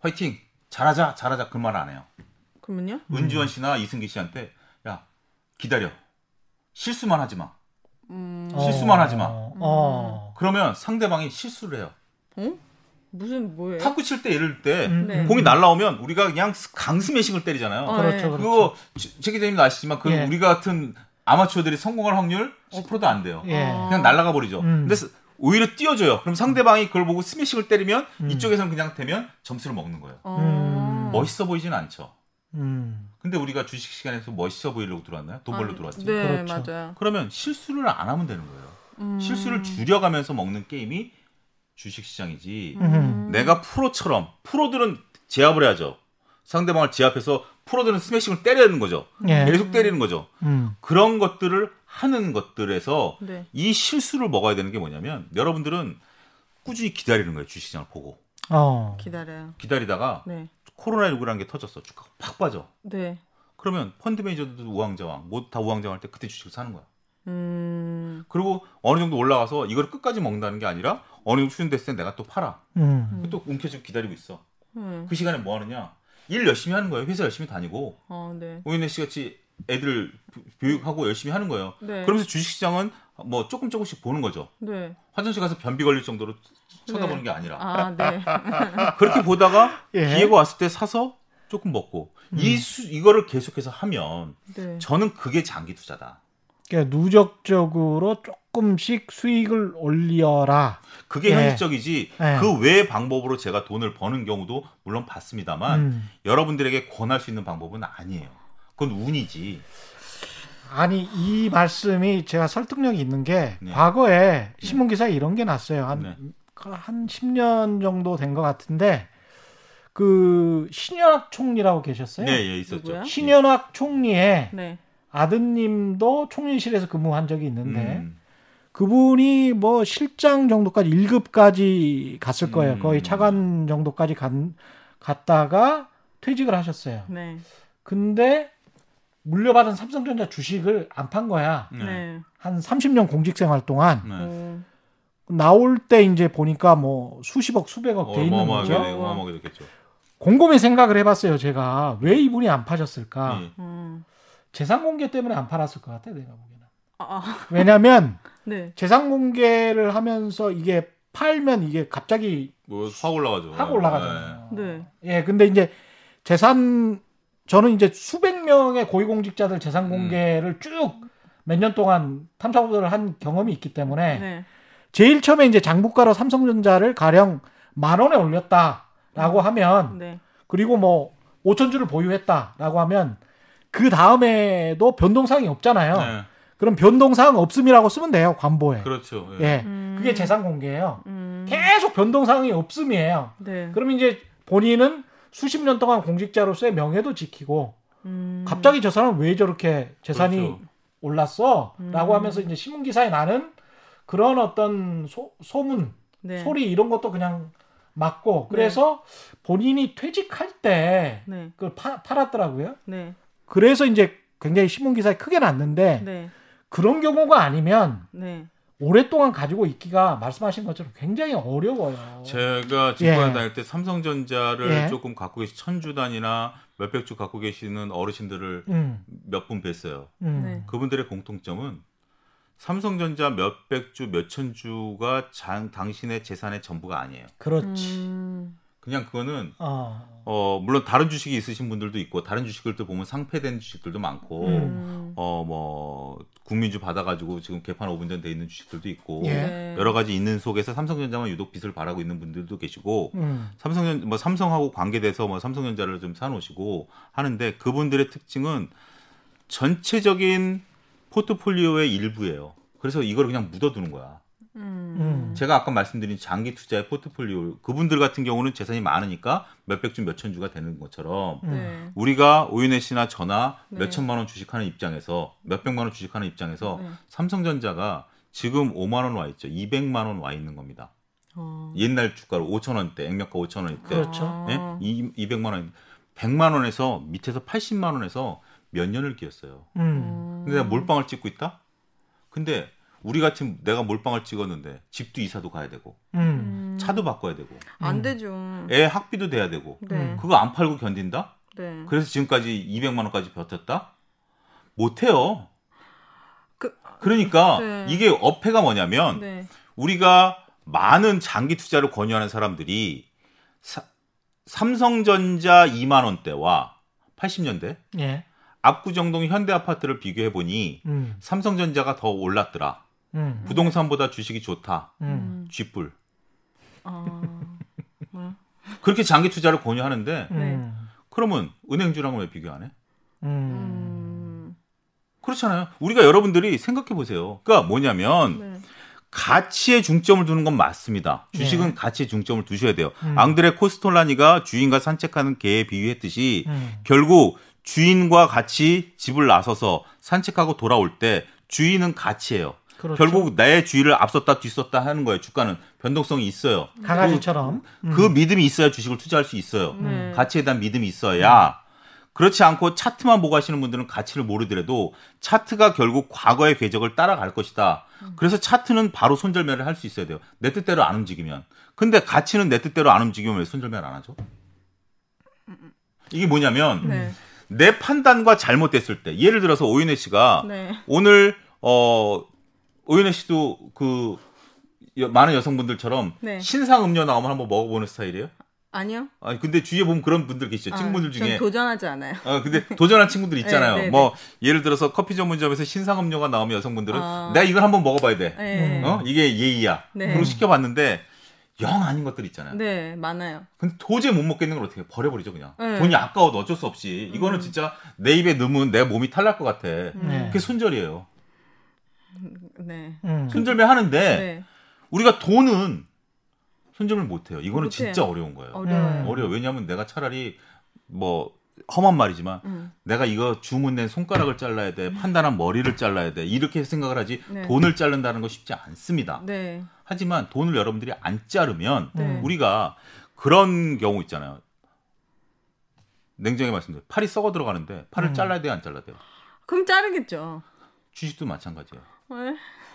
화이팅 잘하자 그 말 안 해요. 그러면요? 은지원 씨나 이승기 씨한테 야 기다려 실수만 하지 마. 실수만 하지 마. 그러면 상대방이 실수를 해요. 어? 무슨 뭐예요? 탁구 칠 때 이럴 때 네. 공이 날라오면 우리가 그냥 강스매싱을 때리잖아요. 아, 그렇죠. 그거 최 기자님도 아시지만 그 예. 우리 같은 아마추어들이 성공할 확률 10%도 안 돼요. 예. 그냥 날아가 버리죠. 근데 오히려 띄워줘요. 그럼 상대방이 그걸 보고 스매싱을 때리면 이쪽에서는 그냥 되면 점수를 먹는 거예요. 멋있어 보이진 않죠. 근데 우리가 주식 시간에서 멋있어 보이려고 들어왔나요? 돈 벌러 들어왔죠. 네, 그렇죠. 맞아요. 그러면 실수를 안 하면 되는 거예요. 실수를 줄여가면서 먹는 게임이 주식 시장이지. 내가 프로처럼 프로들은 제압을 해야죠. 상대방을 제압해서 프로들은 스매싱을 때리는 거죠. 예. 계속 때리는 거죠. 그런 것들을 하는 것들에서 네. 이 실수를 먹어야 되는 게 뭐냐면 여러분들은 꾸준히 기다리는 거예요. 주식 시장을 보고. 기다려요. 기다리다가 네. 코로나19라는 게 터졌어. 주가가 팍 빠져. 네. 그러면 펀드 매니저들도 우왕좌왕, 뭐 다 우왕좌왕 할 때 그때 주식을 사는 거야. 그리고 어느 정도 올라가서 이걸 끝까지 먹는다는 게 아니라 어느 정도 수준됐을 때 내가 또 팔아. 또 움켜쥐고 기다리고 있어. 그 시간에 뭐 하느냐? 일 열심히 하는 거예요. 회사 열심히 다니고. 네. 오윤혜 씨 같이 애들 교육하고 열심히 하는 거예요. 네. 그러면서 주식시장은 뭐 조금씩 보는 거죠. 네. 화장실 가서 변비 걸릴 정도로 쳐다보는 네. 게 아니라. 아, 네. 그렇게 보다가 예. 기회가 왔을 때 사서 조금 먹고. 이거를 계속해서 하면 네. 저는 그게 장기 투자다. 그러니까 누적적으로 조금씩 수익을 올려라. 그게 예. 현실적이지 예. 그 외의 방법으로 제가 돈을 버는 경우도 물론 봤습니다만 여러분들에게 권할 수 있는 방법은 아니에요. 그건 운이지. 아니 이 말씀이 제가 설득력이 있는 게 네. 과거에 신문기사에 이런 게 났어요. 한 10년 정도 된 것 같은데 그 신현확 총리라고 계셨어요? 네, 예, 있었죠. 누구야? 신현확 총리의 네. 아드님도 총리실에서 근무한 적이 있는데 그분이 뭐 실장 정도까지 1급까지 갔을 거예요. 거의 차관 정도까지 갔다가 퇴직을 하셨어요. 네. 근데 물려받은 삼성전자 주식을 안 판 거야. 네. 한 30년 공직생활 동안 네. 나올 때 이제 보니까 뭐 수십억 수백억 돼 있는 거죠. 어마어마하게 됐겠죠. 곰곰이 생각을 해봤어요. 제가 왜 이분이 안 파셨을까? 재산 공개 때문에 안 팔았을 것 같아요, 내가 보기에는. 왜냐면, 네. 재산 공개를 하면서 이게 팔면 이게 갑자기. 뭐, 확 올라가잖아요. 네. 예, 근데 이제 저는 이제 수백 명의 고위공직자들 재산 공개를 쭉 몇 년 동안 탐사보도를 한 경험이 있기 때문에. 네. 제일 처음에 이제 장부가로 삼성전자를 가령 10,000원에 올렸다라고 하면. 네. 그리고 뭐, 5,000주를 보유했다라고 하면. 그 다음에도 변동사항이 없잖아요. 네. 그럼 변동사항 없음이라고 쓰면 돼요. 관보에. 그렇죠. 예. 예. 그게 재산 공개예요. 계속 변동사항이 없음이에요. 네. 그럼 이제 본인은 수십 년 동안 공직자로서의 명예도 지키고 갑자기 저 사람은 왜 저렇게 재산이 그렇죠. 올랐어? 라고 하면서 이제 신문기사에 나는 그런 어떤 소문, 네. 소리 이런 것도 그냥 막고 그래서 네. 본인이 퇴직할 때 네. 그걸 팔았더라고요. 네. 그래서 이제 굉장히 신문기사에 크게 났는데 네. 그런 경우가 아니면 네. 오랫동안 가지고 있기가 말씀하신 것처럼 굉장히 어려워요. 제가 직관을 예. 다닐 때 삼성전자를 예. 조금 갖고 계신 천주 단위나 몇백 주 갖고 계시는 어르신들을 몇 분 뵀어요. 네. 그분들의 공통점은 삼성전자 몇백 주, 몇천 주가 당신의 재산의 전부가 아니에요. 그렇지. 그냥 그거는 물론 다른 주식이 있으신 분들도 있고 다른 주식들도 보면 상폐된 주식들도 많고 뭐 국민주 받아가지고 지금 개판 5분 전 돼 있는 주식들도 있고 예. 여러 가지 있는 속에서 삼성전자만 유독 빚을 바라고 있는 분들도 계시고 삼성하고 관계돼서 뭐 삼성전자를 좀 사놓으시고 하는데 그분들의 특징은 전체적인 포트폴리오의 일부예요. 그래서 이걸 그냥 묻어두는 거야. 제가 아까 말씀드린 장기 투자의 포트폴리오 그분들 같은 경우는 재산이 많으니까 몇백 주 몇천 주가 되는 것처럼 우리가 오윤혜 씨나 저나 네. 몇천만 원 주식하는 입장에서 몇백만 원 주식하는 입장에서 삼성전자가 지금 5만 원 와 있죠. 200만 원 와 있는 겁니다. 옛날 주가로 5천 원대, 액면가 5천 원대. 그렇죠. 네? 200만 원, 100만 원에서 밑에서 80만 원에서 몇 년을 기었어요. 근데 내가 몰빵을 찍고 있다? 근데 우리 같은 내가 몰빵을 찍었는데 집도 이사도 가야 되고 차도 바꿔야 되고 안 되죠. 애 학비도 돼야 되고 그거 안 팔고 견딘다? 네. 그래서 지금까지 200만 원까지 버텼다? 못해요. 그러니까 이게 어폐가 뭐냐면 우리가 많은 장기 투자를 권유하는 사람들이 삼성전자 2만 원대와 80년대 압구정동 현대아파트를 비교해보니 삼성전자가 더 올랐더라. 부동산보다 주식이 좋다. 쥐뿔. 그렇게 장기 투자를 권유하는데 그러면 은행주랑 왜 비교 안 해? 그렇잖아요. 우리가 여러분들이 생각해보세요. 그러니까 뭐냐면 가치에 중점을 두는 건 맞습니다. 주식은 가치에 중점을 두셔야 돼요. 앙드레 코스톨라니가 주인과 산책하는 개에 비유했듯이 결국 주인과 같이 집을 나서서 산책하고 돌아올 때 주인은 가치예요. 그렇죠. 결국 나의 주의를 앞섰다 뒤섰다 하는 거예요. 주가는 변동성이 있어요. 강아지처럼. 그 믿음이 있어야 주식을 투자할 수 있어요. 가치에 대한 믿음이 있어야. 그렇지 않고 차트만 보고 하시는 분들은 가치를 모르더라도 차트가 결국 과거의 궤적을 따라갈 것이다. 그래서 차트는 바로 손절매를 할 수 있어야 돼요. 내 뜻대로 안 움직이면. 근데 가치는 내 뜻대로 안 움직이면 왜 손절매를 안 하죠? 이게 뭐냐면 내 판단과 잘못됐을 때 예를 들어서 오윤혜 씨가 오늘 오윤혜 씨도 그 많은 여성분들처럼 신상 음료 나오면 한번 먹어보는 스타일이에요? 아니요. 아니 근데 주위에 보면 그런 분들 계시죠. 친구들 중에. 전 도전하지 않아요. 근데 도전한 친구들 있잖아요. 네, 뭐 예를 들어서 커피 전문점에서 신상 음료가 나오면 여성분들은 내가 이걸 한번 먹어봐야 돼. 이게 예의야. 그리고 시켜봤는데 영 아닌 것들 있잖아요. 네, 많아요. 근데 도저히 못 먹겠는 걸 어떻게 해요? 버려버리죠, 그냥. 돈이 아까워도 어쩔 수 없이. 이거는 진짜 내 입에 넣으면 내 몸이 탈날 것 같아. 그게 손절이에요. 손절매 하는데 우리가 돈은 손절을 못해요. 이거는 진짜 어려운 거예요. 어려워요. 왜냐하면 내가 차라리 뭐 험한 말이지만 내가 이거 주문된 손가락을 잘라야 돼. 판단한 머리를 잘라야 돼. 이렇게 생각을 하지 돈을 자른다는 건 쉽지 않습니다. 하지만 돈을 여러분들이 안 자르면 우리가 그런 경우 있잖아요. 냉정히 말씀드려요. 팔이 썩어 들어가는데 팔을 잘라야 돼요? 안 잘라야 돼요? 그럼 자르겠죠. 주식도 마찬가지예요.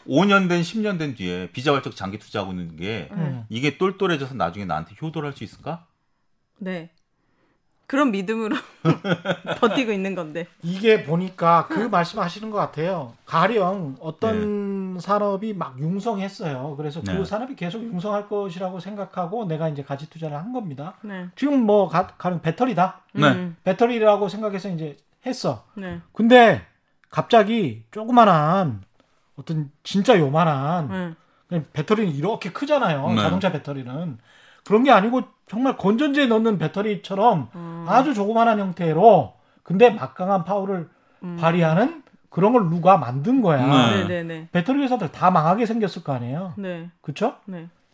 5년 된 10년 된 뒤에 비자발적 장기 투자하고 있는 게 이게 똘똘해져서 나중에 나한테 효도를 할 수 있을까? 네. 그런 믿음으로 버티고 있는 건데. 이게 보니까 그 말씀하시는 것 같아요. 가령 어떤 산업이 막 융성했어요. 그래서 그 산업이 계속 융성할 것이라고 생각하고 내가 이제 가치 투자를 한 겁니다. 지금 뭐 가령 배터리다. 배터리라고 생각해서 이제 했어. 근데 갑자기 조그만한 어떤 진짜 요만한 배터리는 이렇게 크잖아요. 자동차 배터리는. 그런 게 아니고 정말 건전지에 넣는 배터리처럼 아주 조그만한 형태로 근데 막강한 파워를 발휘하는 그런 걸 누가 만든 거야. 배터리 회사들 다 망하게 생겼을 거 아니에요. 그렇죠?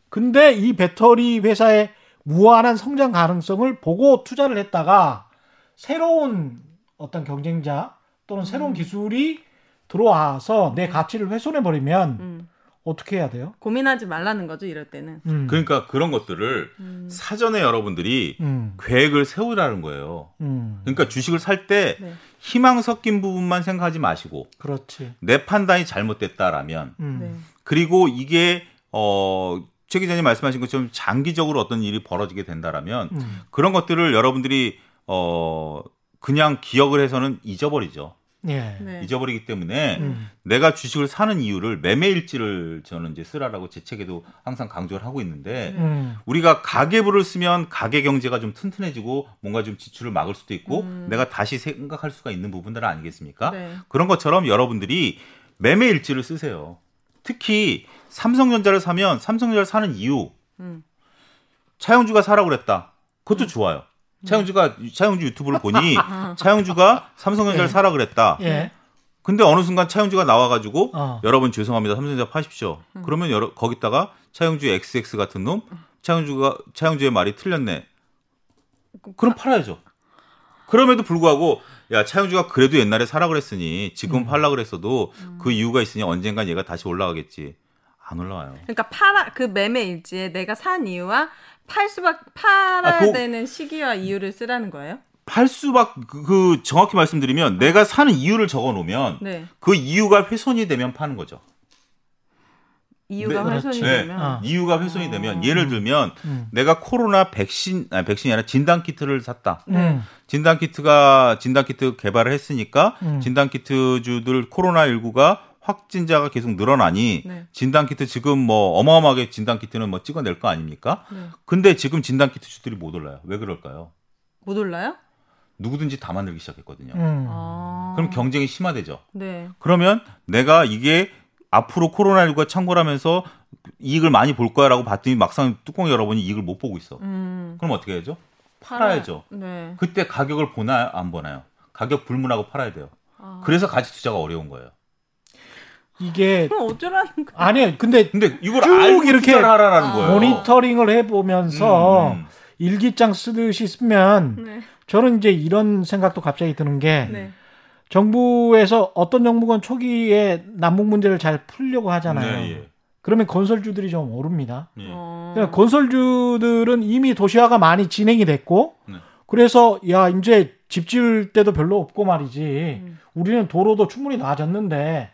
근데 이 배터리 회사의 무한한 성장 가능성을 보고 투자를 했다가 새로운 어떤 경쟁자 또는 새로운 기술이 들어와서 내 가치를 훼손해버리면 어떻게 해야 돼요? 고민하지 말라는 거죠, 이럴 때는. 그러니까 그런 것들을 사전에 여러분들이 계획을 세우라는 거예요. 그러니까 주식을 살 때 희망 섞인 부분만 생각하지 마시고 내 판단이 잘못됐다라면 그리고 이게 최 기자님 말씀하신 것처럼 장기적으로 어떤 일이 벌어지게 된다라면 그런 것들을 여러분들이 그냥 기억을 해서는 잊어버리죠. 잊어버리기 때문에 내가 주식을 사는 이유를 매매일지를 저는 이제 쓰라라고 제 책에도 항상 강조를 하고 있는데 우리가 가계부를 쓰면 가계 경제가 좀 튼튼해지고 뭔가 좀 지출을 막을 수도 있고 내가 다시 생각할 수가 있는 부분들 아니겠습니까? 그런 것처럼 여러분들이 매매일지를 쓰세요. 특히 삼성전자를 사면 삼성전자를 사는 이유 차영주가 사라고 그랬다. 그것도 좋아요. 차영주 유튜브를 보니 차영주가 삼성전자를 사라 그랬다. 근데 어느 순간 차영주가 나와가지고 여러분 죄송합니다. 삼성전자 파십시오. 그러면 거기다가 차영주 XX 같은 놈 차영주의 말이 틀렸네. 그럼 팔아야죠. 그럼에도 불구하고 야 차영주가 그래도 옛날에 사라 그랬으니 지금 팔라 그랬어도 그 이유가 있으니 언젠간 얘가 다시 올라가겠지. 안 올라와요. 그러니까 팔아 그 매매 일지에 내가 산 이유와 팔아야 되는 시기와 이유를 쓰라는 거예요? 팔 수밖에 그 정확히 말씀드리면 내가 사는 이유를 적어놓으면 네. 그 이유가 훼손이 되면 파는 거죠. 이유가 훼손이 되면 이유가 훼손이 되면 예를 들면 내가 코로나 백신이 아니라 진단 키트를 샀다. 진단 키트가 개발을 했으니까 진단 키트주들 코로나 19가 확진자가 계속 늘어나니 네. 진단 키트 지금 뭐 어마어마하게 진단 키트는 뭐 찍어낼 거 아닙니까? 네. 근데 지금 진단 키트주들이 못 올라요. 왜 그럴까요? 못 올라요? 누구든지 다 만들기 시작했거든요. 아. 그럼 경쟁이 심화되죠. 네. 그러면 내가 이게 앞으로 코로나19가 창궐하면서 이익을 많이 볼 거야라고 봤더니 막상 뚜껑 열어보니 이익을 못 보고 있어. 그럼 어떻게 해야죠? 팔아야죠. 네. 그때 가격을 보나요? 안 보나요? 가격 불문하고 팔아야 돼요. 아. 그래서 가치 투자가 어려운 거예요. 이게 그럼 어쩌라는 거예요? 아니에요. 근데 이걸 알고 이렇게 하라라는 거예요. 모니터링을 해보면서 일기장 쓰듯이 쓰면 네. 저는 이제 이런 생각도 갑자기 드는 게 네. 정부에서 어떤 정부건 초기에 남북 문제를 잘 풀려고 하잖아요. 네, 예. 그러면 건설주들이 좀 오릅니다. 예. 그러니까 건설주들은 이미 도시화가 많이 진행이 됐고 네. 그래서 야 이제 집 지을 때도 별로 없고 말이지 우리는 도로도 충분히 나아졌는데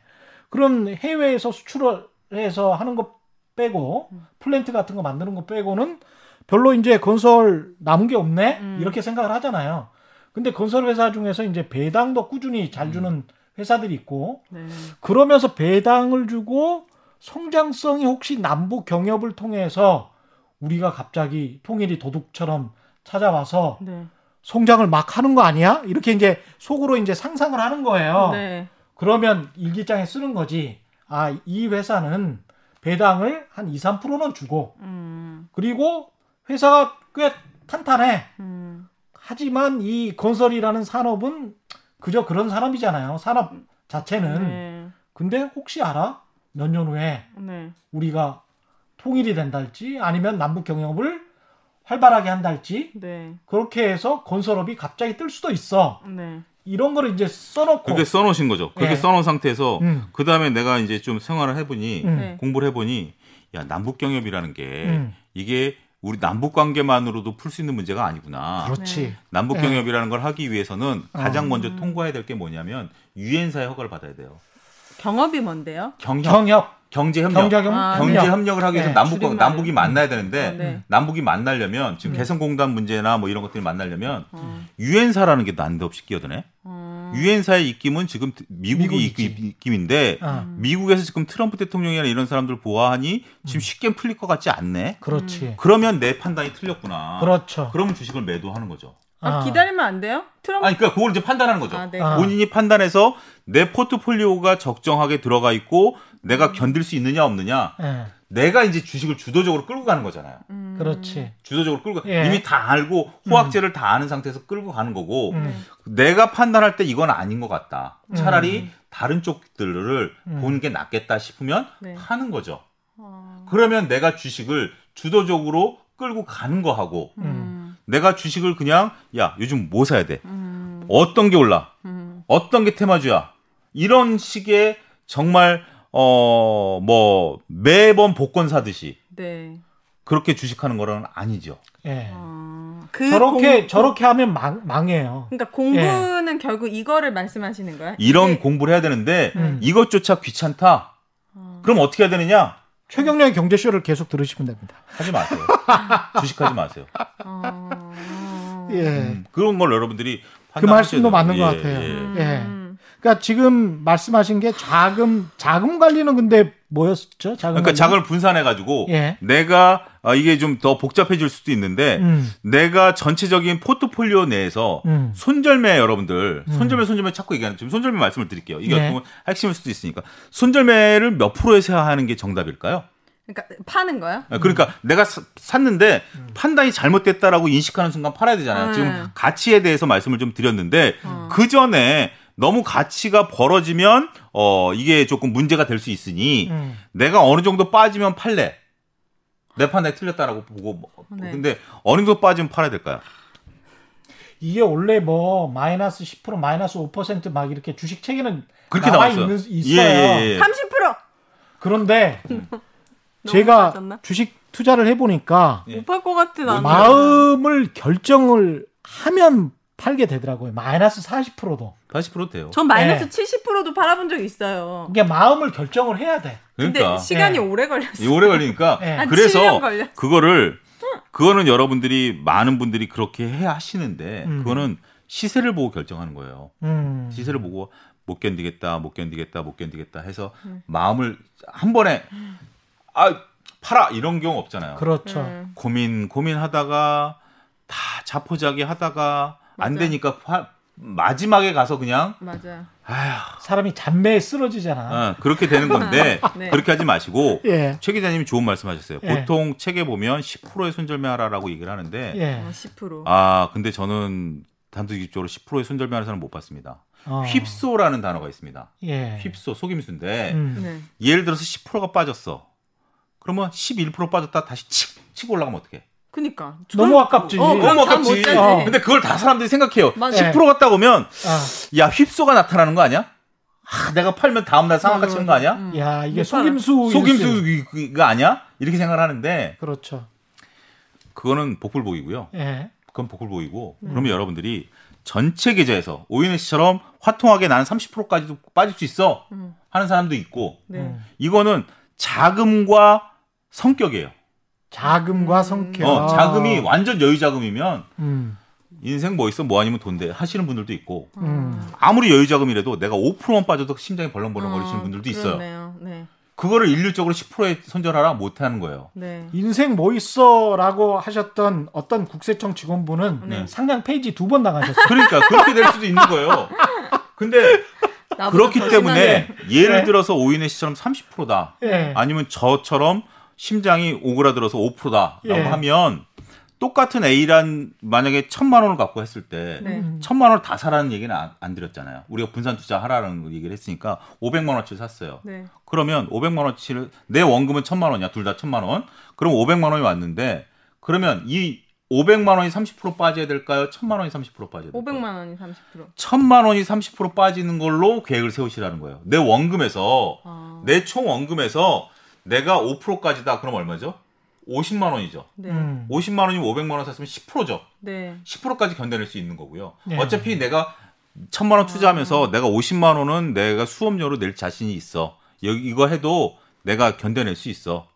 그럼 해외에서 수출을 해서 하는 거 빼고 플랜트 같은 거 만드는 거 빼고는 별로 이제 건설 남은 게 없네? 이렇게 생각을 하잖아요. 근데 건설회사 중에서 이제 배당도 꾸준히 잘 주는 회사들이 있고, 네. 그러면서 배당을 주고 성장성이 혹시 남북 경협을 통해서 우리가 갑자기 통일이 도둑처럼 찾아와서 네. 성장을 막 하는 거 아니야? 이렇게 이제 속으로 이제 상상을 하는 거예요. 네. 그러면 일기장에 쓰는 거지. 아, 이 회사는 배당을 한 2, 3%는 주고, 그리고 회사가 꽤 탄탄해. 하지만 이 건설이라는 산업은 그저 그런 산업이잖아요. 산업 자체는. 네. 근데 혹시 알아? 몇 년 후에 네. 우리가 통일이 된달지 아니면 남북 경협을 활발하게 한달지 네. 그렇게 해서 건설업이 갑자기 뜰 수도 있어. 네. 이런 거를 이제 써놓고. 그렇게 써놓으신 거죠. 그렇게 네. 써놓은 상태에서 그 다음에 내가 이제 좀 생활을 해보니 공부를 해보니 야 남북 경협이라는 게 이게 우리 남북 관계만으로도 풀 수 있는 문제가 아니구나. 그렇지. 남북 경협이라는 걸 하기 위해서는 가장 먼저 통과해야 될 게 뭐냐면 유엔사의 허가를 받아야 돼요. 경협이 뭔데요? 경협. 경제협력. 경제협력을 하기 위해서 네. 남북이 만나야 되는데 네. 남북이 만나려면 지금 개성공단 문제나 뭐 이런 것들이 만나려면 유엔사라는 게 난데없이 끼어드네. 유엔사의 입김은 지금 미국이 입김인데 미국에서 지금 트럼프 대통령이나 이런 사람들 보아하니 지금 쉽게 풀릴 것 같지 않네. 그렇지. 그러면 내 판단이 틀렸구나. 그렇죠. 그러면 주식을 매도하는 거죠. 아, 기다리면 안 돼요? 트럼프? 아니, 그러니까 그걸 이제 판단하는 거죠. 아, 네. 본인이 판단해서 내 포트폴리오가 적정하게 들어가 있고 내가 견딜 수 있느냐 없느냐. 네. 내가 이제 주식을 주도적으로 끌고 가는 거잖아요. 그렇지. 주도적으로 끌고 예. 이미 다 알고 호학제를 다 아는 상태에서 끌고 가는 거고 내가 판단할 때 이건 아닌 것 같다. 차라리 다른 쪽들을 보는 게 낫겠다 싶으면 네. 파는 거죠. 그러면 내가 주식을 주도적으로 끌고 가는 거하고 내가 주식을 그냥 야 요즘 뭐 사야 돼? 어떤 게 올라? 어떤 게 테마주야? 이런 식의 정말 뭐 매번 복권 사듯이 네. 그렇게 주식하는 거는 아니죠. 예. 그 저렇게 하면 망해요. 그러니까 공부는 예. 결국 이거를 말씀하시는 거야? 이런 네. 공부를 해야 되는데 이것조차 귀찮다. 그럼 어떻게 해야 되느냐? 최경령의 경제쇼를 계속 들으시면 됩니다. 하지 마세요. 주식하지 마세요. 예. 그런 걸 여러분들이 그 말씀도 맞는 것 같아요. 예. 그러니까 지금 말씀하신 게 자금 관리는 근데 뭐였죠? 그러니까 자금을 분산해가지고 예. 내가 이게 좀 더 복잡해질 수도 있는데 내가 전체적인 포트폴리오 내에서 손절매 여러분들 손절매 찾고 얘기하는 지금 손절매 말씀을 드릴게요. 이게 예. 핵심일 수도 있으니까 손절매를 몇 프로에 해야 하는 게 정답일까요? 그러니까 파는 거요? 그러니까 내가 샀는데 판단이 잘못됐다라고 인식하는 순간 팔아야 되잖아요. 지금 가치에 대해서 말씀을 좀 드렸는데 그 전에 너무 가치가 벌어지면 이게 조금 문제가 될 수 있으니 내가 어느 정도 빠지면 팔래. 내 판단이 틀렸다라고 보고 네. 근데 어느 정도 빠지면 팔아야 될까요? 이게 원래 뭐 마이너스 10% 마이너스 5% 막 이렇게 주식 책에는 그렇게 나와 있는, 있어요. 예, 예. 30%. 그런데 제가 주식 투자를 해보니까 못 팔 것 같은 마음을 결정을 하면 팔게 되더라고요. 마이너스 40%도. 80% 돼요. 전 마이너스 70%도 팔아본 적이 있어요. 이게 마음을 결정을 해야 돼. 그러니까. 근데 시간이 오래 걸렸어요. 오래 걸리니까. 그래서 그거는 여러분들이 많은 분들이 그렇게 해 하시는데 그거는 시세를 보고 결정하는 거예요. 시세를 보고 못 견디겠다, 못 견디겠다, 못 견디겠다 해서 마음을 한 번에 아 팔아 이런 경우 없잖아요. 그렇죠. 고민하다가 다 자포자기 하다가 안 되니까 마지막에 가서 그냥 맞아요. 아휴, 사람이 잔매에 쓰러지잖아. 그렇게 되는 건데 네. 그렇게 하지 마시고 예. 최 기자님이 좋은 말씀하셨어요. 예. 보통 책에 보면 10%의 손절매하라라고 얘기를 하는데 예. 10%. 아 근데 저는 단도직입적으로 10%의 손절매하는 사람 못 봤습니다. 휩소라는 단어가 있습니다. 예. 휩소 속임수인데 네. 예를 들어서 10%가 빠졌어. 그러면 11% 빠졌다 다시 치고 올라가면 어떡해? 그니까 너무 아깝지. 너무 아깝지. 근데 그걸 다 사람들이 생각해요. 맞아. 10% 갔다 오면 야 휩소가 나타나는 거 아니야? 아, 내가 팔면 다음날 상한가치는 거 아니야? 야 이게 속임수가 아니야? 이렇게 생각을 하는데 그렇죠. 그거는 복불복이고요. 예. 그건 복불복이고 그러면 여러분들이 전체 계좌에서 오윤혜 씨처럼 화통하게 나는 30%까지도 빠질 수 있어 하는 사람도 있고 네. 이거는 자금과 성격이에요. 자금과 성격. 자금이 완전 여유자금이면 인생 뭐 있어 뭐 아니면 돈데 하시는 분들도 있고 아무리 여유자금이라도 내가 5%만 빠져도 심장이 벌렁벌렁 거리시는 분들도 있어요. 네. 그거를 일률적으로 10%에 손절하라 못하는 거예요. 네. 인생 뭐 있어라고 하셨던 어떤 국세청 직원분은 네. 상장 페이지 2번 나가셨어요. 그러니까 그렇게 될 수도 있는 거예요. 근데 그렇기 때문에 예를 들어서 오윤혜 씨처럼 30%다. 네. 아니면 저처럼 심장이 오그라들어서 5%다라고 예. 하면 똑같은 A란 만약에 1,000만 원을 갖고 했을 때 1,000만 원을 다 사라는 얘기는 안 드렸잖아요. 우리가 분산 투자하라는 얘기를 했으니까 500만 원어치를 샀어요. 네. 그러면 500만 원어치를 내 원금은 1,000만 원이야. 둘 다 1,000만 원. 그럼 500만 원이 왔는데 그러면 이 500만 원이 30% 빠져야 될까요? 1,000만 원이 30% 빠져야 될까요? 500만 원이 30%. 1,000만 원이 30% 빠지는 걸로 계획을 세우시라는 거예요. 내 원금에서 내 총 원금에서 내가 5%까지다. 그럼 얼마죠? 50만 원이죠. 네. 50만 원이면 500만 원 샀으면 10%죠. 네. 10%까지 견뎌낼 수 있는 거고요. 네. 어차피 내가 1,000만 원 투자하면서 내가 50만 원은 내가 수업료로 낼 자신이 있어. 이거 해도 내가 견뎌낼 수 있어.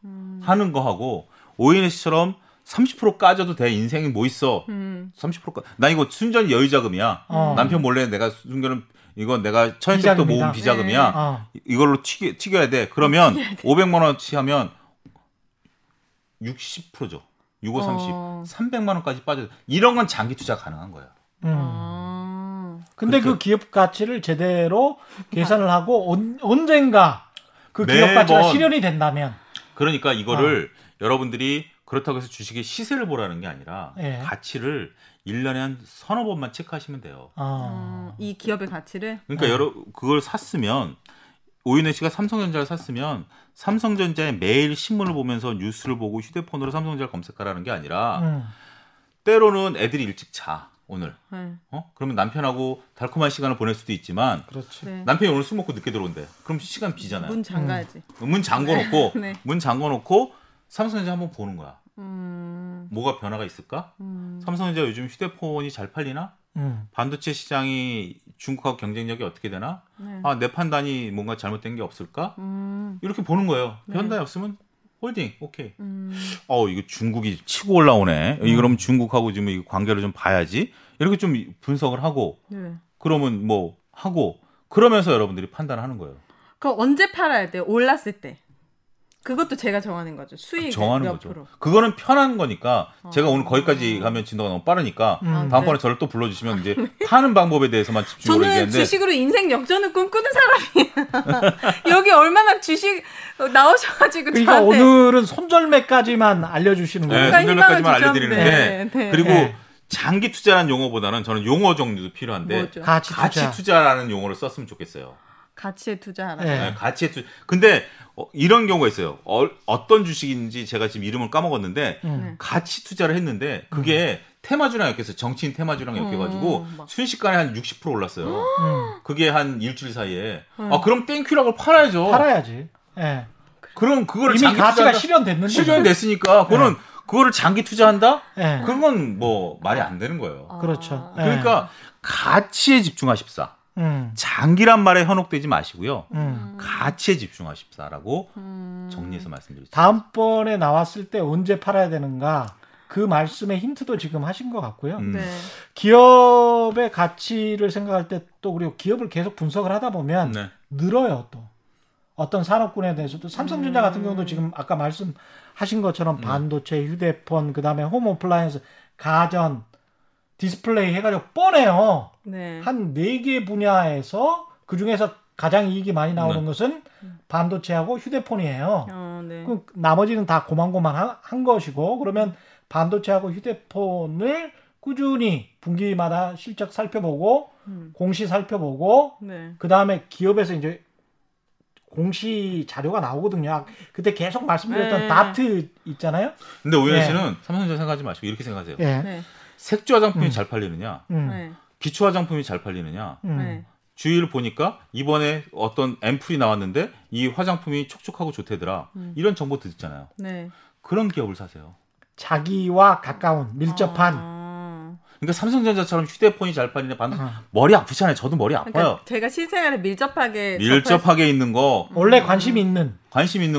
하는 거하고 오윤혜 씨처럼 30% 까져도 돼. 인생이 뭐 있어. 30% 까져. 나 이거 순전히 여유자금이야. 남편 몰래 내가 숨겨놓은 이건 내가 천연색도 모은 비자금이야. 네. 이걸로 튀겨야 돼. 그러면 500만 원치 하면 60%죠. 6530. 300만 원까지 빠져. 이런 건 장기 투자 가능한 거예요. 근데 그 기업 가치를 제대로 계산을 하고 언젠가 그 기업 가치가 실현이 된다면. 그러니까 이거를 여러분들이 그렇다고 해서 주식의 시세를 보라는 게 아니라 가치를 1년에 한 서너 번만 체크하시면 돼요. 이 기업의 가치를? 그러니까 그걸 샀으면 오윤혜 씨가 삼성전자를 샀으면 삼성전자에 매일 신문을 보면서 뉴스를 보고 휴대폰으로 삼성전자를 검색하라는 게 아니라 때로는 애들이 일찍 자. 오늘. 그러면 남편하고 달콤한 시간을 보낼 수도 있지만 네. 남편이 오늘 술 먹고 늦게 들어온대. 그럼 시간 비잖아요. 문 잠가야지. 문 잠궈놓고 네. 문 잠궈놓고 삼성전자 한번 보는 거야. 뭐가 변화가 있을까? 삼성전자 요즘 휴대폰이 잘 팔리나? 반도체 시장이 중국하고 경쟁력이 어떻게 되나? 네. 아, 내 판단이 뭔가 잘못된 게 없을까? 이렇게 보는 거예요. 네. 판단이 없으면 홀딩, 오케이. 이거 중국이 치고 올라오네. 그럼 중국하고 지금 이 관계를 좀 봐야지. 이렇게 좀 분석을 하고, 네. 그러면 뭐 하고, 그러면서 여러분들이 판단하는 거예요. 그럼 언제 팔아야 돼요? 올랐을 때. 그것도 제가 정하는 거죠. 수익 정하는 거죠. 프로. 그거는 편한 거니까 제가 오늘 거기까지 가면 진도가 너무 빠르니까 다음번에 저를 또 불러주시면 이제 파는 방법에 대해서만 집중을 얘기하는데 저는 주식으로 인생 역전을 꿈꾸는 사람이에요. 여기 얼마나 주식 나오셔가지고 그러니까 저한테 오늘은 손절매까지만 알려주시는 거예요. 네, 손절매까지만 알려드리는데 네, 네. 그리고 네. 장기 투자라는 용어보다는 저는 용어 종류도 필요한데 뭐죠? 가치 투자라는 용어를 썼으면 좋겠어요. 가치에 투자하라. 네, 가치에 투자. 근데 이런 경우가 있어요. 어떤 주식인지 제가 지금 이름을 까먹었는데 가치 투자를 했는데 그게 테마주랑 엮였어요. 정치인 테마주랑 엮여가지고 순식간에 한 60% 올랐어요. 그게 한 일주일 사이에. 아 그럼 땡큐라고 팔아야죠. 팔아야지. 네. 그럼 그걸 이미 가치가 실현됐는데. 실현됐으니까 그거는. 그거를 장기 투자한다? 네. 그건 뭐 말이 안 되는 거예요. 아... 그렇죠. 그러니까 가치에 집중하십사. 장기란 말에 현혹되지 마시고요. 가치에 집중하십사라고 정리해서 말씀드리겠습니다. 다음번에 나왔을 때 언제 팔아야 되는가? 그 말씀의 힌트도 지금 하신 것 같고요. 네. 기업의 가치를 생각할 때 또 그리고 기업을 계속 분석을 하다 보면 네. 늘어요 또. 어떤 산업군에 대해서도 삼성전자 같은 경우도 지금 아까 말씀하신 것처럼 반도체, 휴대폰, 그 다음에 홈 어플라이언스, 가전, 디스플레이 해가지고 뻔해요. 네. 한 4개 분야에서 그중에서 가장 이익이 많이 나오는 것은 반도체하고 휴대폰이에요. 네. 그럼 나머지는 다 고만고만한 것이고 그러면 반도체하고 휴대폰을 꾸준히 분기마다 실적 살펴보고 공시 살펴보고 그 다음에 기업에서 이제 공시 자료가 나오거든요. 그때 계속 말씀드렸던 DART 있잖아요. 근데 오윤혜 씨는 삼성전자 생각하지 마시고 이렇게 생각하세요. 색조 화장품이 잘 팔리느냐, 기초 화장품이 잘 팔리느냐. 주위를 보니까 이번에 어떤 앰플이 나왔는데 이 화장품이 촉촉하고 좋대더라. 이런 정보 듣잖아요. 그런 기업을 사세요. 자기와 가까운 밀접한. 그러니까 삼성전자처럼 휴대폰이 잘 팔리는 머리 아프잖아요. 저도 머리 아파요. 그러니까 제가 실생활에 밀접하게 있는 거 원래 관심 있는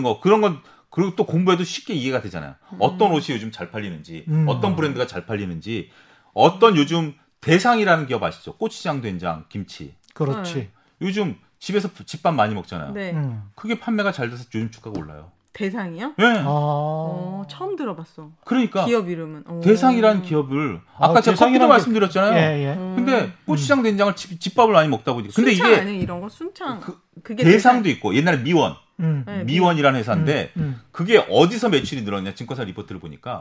거 그런 건 그리고 또 공부해도 쉽게 이해가 되잖아요. 어떤 옷이 요즘 잘 팔리는지, 어떤 브랜드가 잘 팔리는지, 어떤 요즘 대상이라는 기업 아시죠? 고추장, 된장, 김치. 그렇지. 요즘 집에서 집밥 많이 먹잖아요. 네. 그게 판매가 잘 돼서 요즘 주가가 올라요. 대상이요? 네. 오, 처음 들어봤어. 그러니까 기업 이름은 대상이라는 기업을 아까 제가 커피도 말씀드렸잖아요. 예. 근데 고추장 된장을 집밥을 많이 먹다 보니까 근데 이게 아니 이런 거 순창 그게 대상도 있고 옛날에 미원 미원이라는 회사인데 그게 어디서 매출이 늘었냐 증권사 리포트를 보니까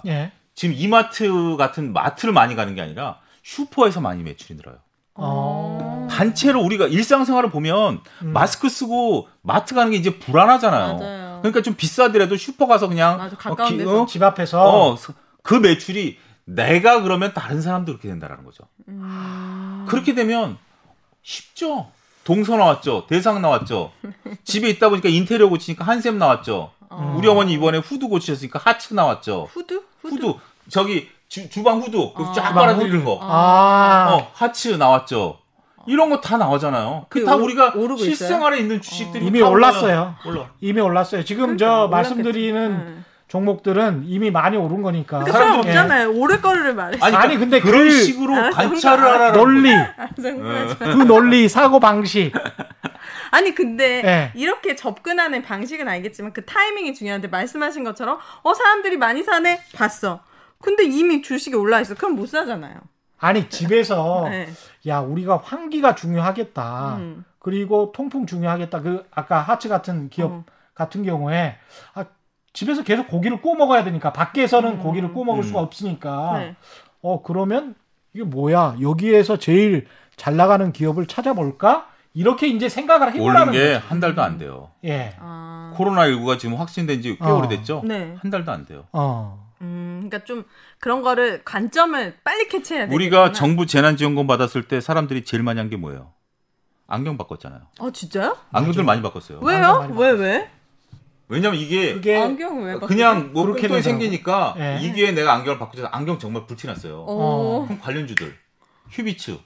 지금 이마트 같은 마트를 많이 가는 게 아니라 슈퍼에서 많이 매출이 늘어요. 단체로 우리가 일상생활을 보면 마스크 쓰고 마트 가는 게 이제 불안하잖아요. 맞아요. 그러니까 좀 비싸더라도 슈퍼 가서 그냥 가까운 데서 집 앞에서 그 매출이 내가 그러면 다른 사람도 그렇게 된다라는 거죠. 그렇게 되면 쉽죠. 동서 나왔죠. 대상 나왔죠. 집에 있다 보니까 인테리어 고치니까 한샘 나왔죠. 우리 어머니 이번에 후드 고치셨으니까 하츠 나왔죠. 후드. 저기 주방 후드 쫙 빨아들이는 거. 하츠 나왔죠. 이런 거 다 나오잖아요. 그 다 우리가 실생활에 있는 주식들이 이미 올랐어요. 이미 올랐어요. 지금 그러니까, 저 말씀드리는 종목들은 이미 많이 오른 거니까. 근데 사람 없잖아요. 오를 거를 말해. 아니 근데 그런 식으로 관찰을 하라는 논리. 그 논리, 사고 방식. 아니 근데 이렇게 접근하는 방식은 알겠지만 그 타이밍이 중요한데 말씀하신 것처럼 사람들이 많이 사네 봤어. 근데 이미 주식이 올라 있어. 그럼 못 사잖아요. 아니 집에서 야 우리가 환기가 중요하겠다. 그리고 통풍 중요하겠다. 그 아까 하츠 같은 기업 같은 경우에 집에서 계속 고기를 구워 먹어야 되니까 밖에서는 고기를 구워 먹을 수가 없으니까 그러면 이게 뭐야? 여기에서 제일 잘 나가는 기업을 찾아볼까? 이렇게 이제 생각을 해보라는 거죠. 오른 게 한 달도 안 돼요. 코로나19가 지금 확진된 지 꽤 오래됐죠? 네. 한 달도 안 돼요. 그러니까 좀 그런 거를 관점을 빨리 캐치해야 돼요. 우리가 되겠구나. 정부 재난지원금 받았을 때 사람들이 제일 많이 한 게 뭐예요? 안경 바꿨잖아요. 아 진짜요? 안경들 많이 바꿨어요. 왜요? 많이 왜? 왜냐면 이게 그냥 뭐 뽕돈이 생기니까 이게 내가 안경을 바꾸자 안경 정말 불티났어요. 그럼 관련주들 휴비츠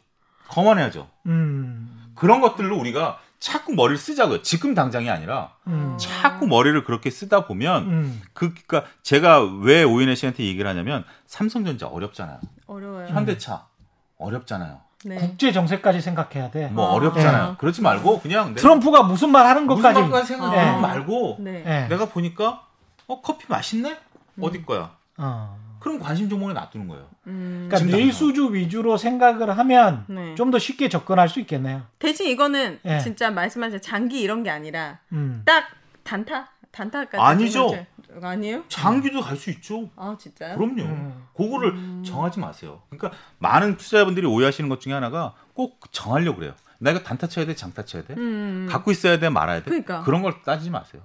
거만해야죠. 그런 것들로 우리가 자꾸 머리를 쓰자고요. 지금 당장이 아니라 자꾸 머리를 그렇게 쓰다 보면 그러니까 제가 왜 오윤혜 씨한테 얘기를 하냐면 삼성전자 어렵잖아요. 어려워요. 현대차 어렵잖아요. 국제 정세까지 생각해야 돼. 뭐 어렵잖아요. 그러지 말고 그냥 트럼프가 무슨 말 하는 것까지 생각하지 말고 내가 보니까 커피 맛있네? 어디 거야? 그럼 관심 종목에 놔두는 거예요. 그러니까 내수주 위주로 생각을 하면 좀 더 쉽게 접근할 수 있겠네요. 대신 이거는 진짜 말씀하신 장기 이런 게 아니라 딱 단타까지 아니죠. 아니에요? 장기도 갈 수 있죠. 아 진짜요? 그럼요. 그거를 정하지 마세요. 그러니까 많은 투자자분들이 오해하시는 것 중에 하나가 꼭 정하려고 그래요. 나 이거 단타 쳐야 돼? 장타 쳐야 돼? 갖고 있어야 돼? 말아야 돼? 그러니까. 그런 걸 따지지 마세요.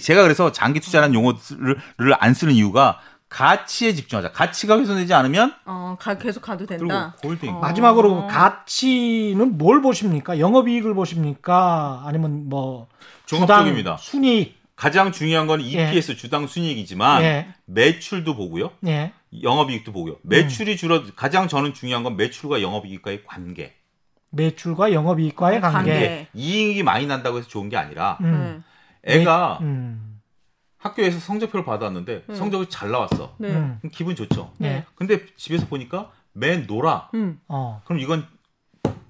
제가 그래서 장기 투자라는 용어를 안 쓰는 이유가 가치에 집중하자. 가치가 훼손되지 않으면 계속 가도 된다. 마지막으로 가치는 뭘 보십니까? 영업이익을 보십니까? 아니면 뭐 종합적입니다. 순이익. 가장 중요한 건 EPS, 예. 주당 순이익이지만 예. 매출도 보고요. 예. 영업이익도 보고요. 매출이 가장 저는 중요한 건 매출과 영업이익과의 관계. 매출과 영업이익과의 관계. 이익이 많이 난다고 해서 좋은 게 아니라 애가 학교에서 성적표를 받았는데 성적이 잘 나왔어. 네. 기분 좋죠. 네. 근데 집에서 보니까 맨 노라. 그럼 이건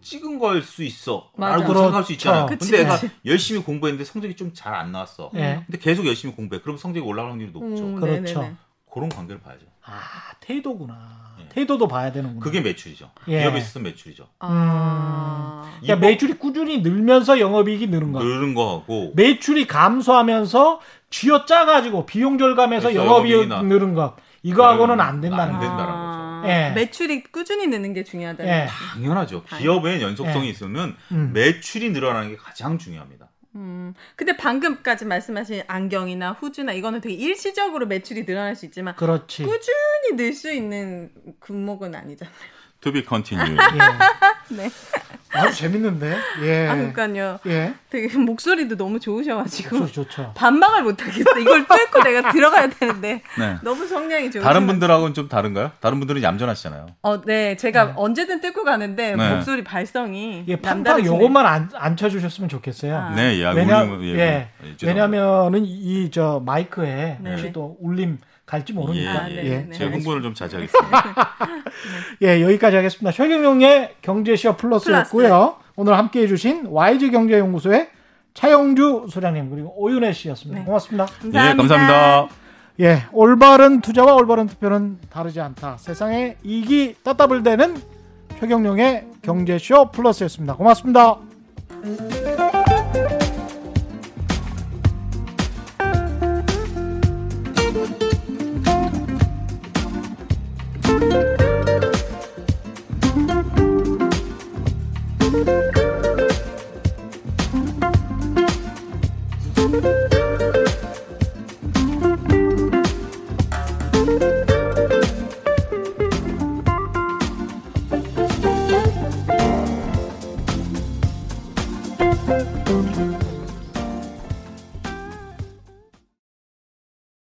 찍은 걸 수 있어. 라고 생각할 수 있잖아요. 그치, 근데 애가 열심히 공부했는데 성적이 좀 잘 안 나왔어. 네. 근데 계속 열심히 공부해. 그럼 성적이 올라갈 확률이 높죠. 그렇죠. 네네네. 그런 관계를 봐야죠. 아, 태도구나. 네. 태도도 봐야 되는구나. 그게 매출이죠. 예. 기업에 있어서 매출이죠. 그러니까 매출이 꾸준히 늘면서 영업이익이 늘은 거하고 매출이 감소하면서 쥐어짜가지고 비용 절감해서 영업이익이 늘은 거. 이거하고는 안 된다는 거죠. 예. 매출이 꾸준히 느는 게 중요하다는 예. 당연하죠. 기업의 연속성이 예. 있으면 매출이 늘어나는 게 가장 중요합니다. 근데 방금까지 말씀하신 안경이나 후주나 이거는 되게 일시적으로 매출이 늘어날 수 있지만 그렇지. 꾸준히 늘 수 있는 금목은 아니잖아요. To be continued. 예. 네. 아주 재밌는데. 예. 아, 그러니까요. 예. 되게 목소리도 너무 좋으셔가지고. 목소리 좋죠. 반박을 못하겠어. 이걸 뚫고 내가 들어가야 되는데. 네. 너무 성량이 좋으시죠. 다른 분들하고는 좀 다른가요? 다른 분들은 얌전하시잖아요. 네. 제가 언제든 뚫고 가는데 목소리 발성이. 예, 판단 요것만 안 쳐주셨으면 좋겠어요. 아. 네. 야, 왜냐면은 이 마이크에 혹시 또 울림. 갈지 모르니까. 제 공부를 좀 자제하겠습니다. 예, 여기까지 하겠습니다. 최경영의 경제시어 플러스였고요. 오늘 함께해 주신 와이즈경제연구소의 차영주 소장님 그리고 오윤혜 씨였습니다. 네. 고맙습니다. 감사합니다. 예, 감사합니다. 예, 올바른 투자와 올바른 투표는 다르지 않다. 세상에 이익이 따따블대는 최경영의 경제시어 플러스였습니다. 고맙습니다.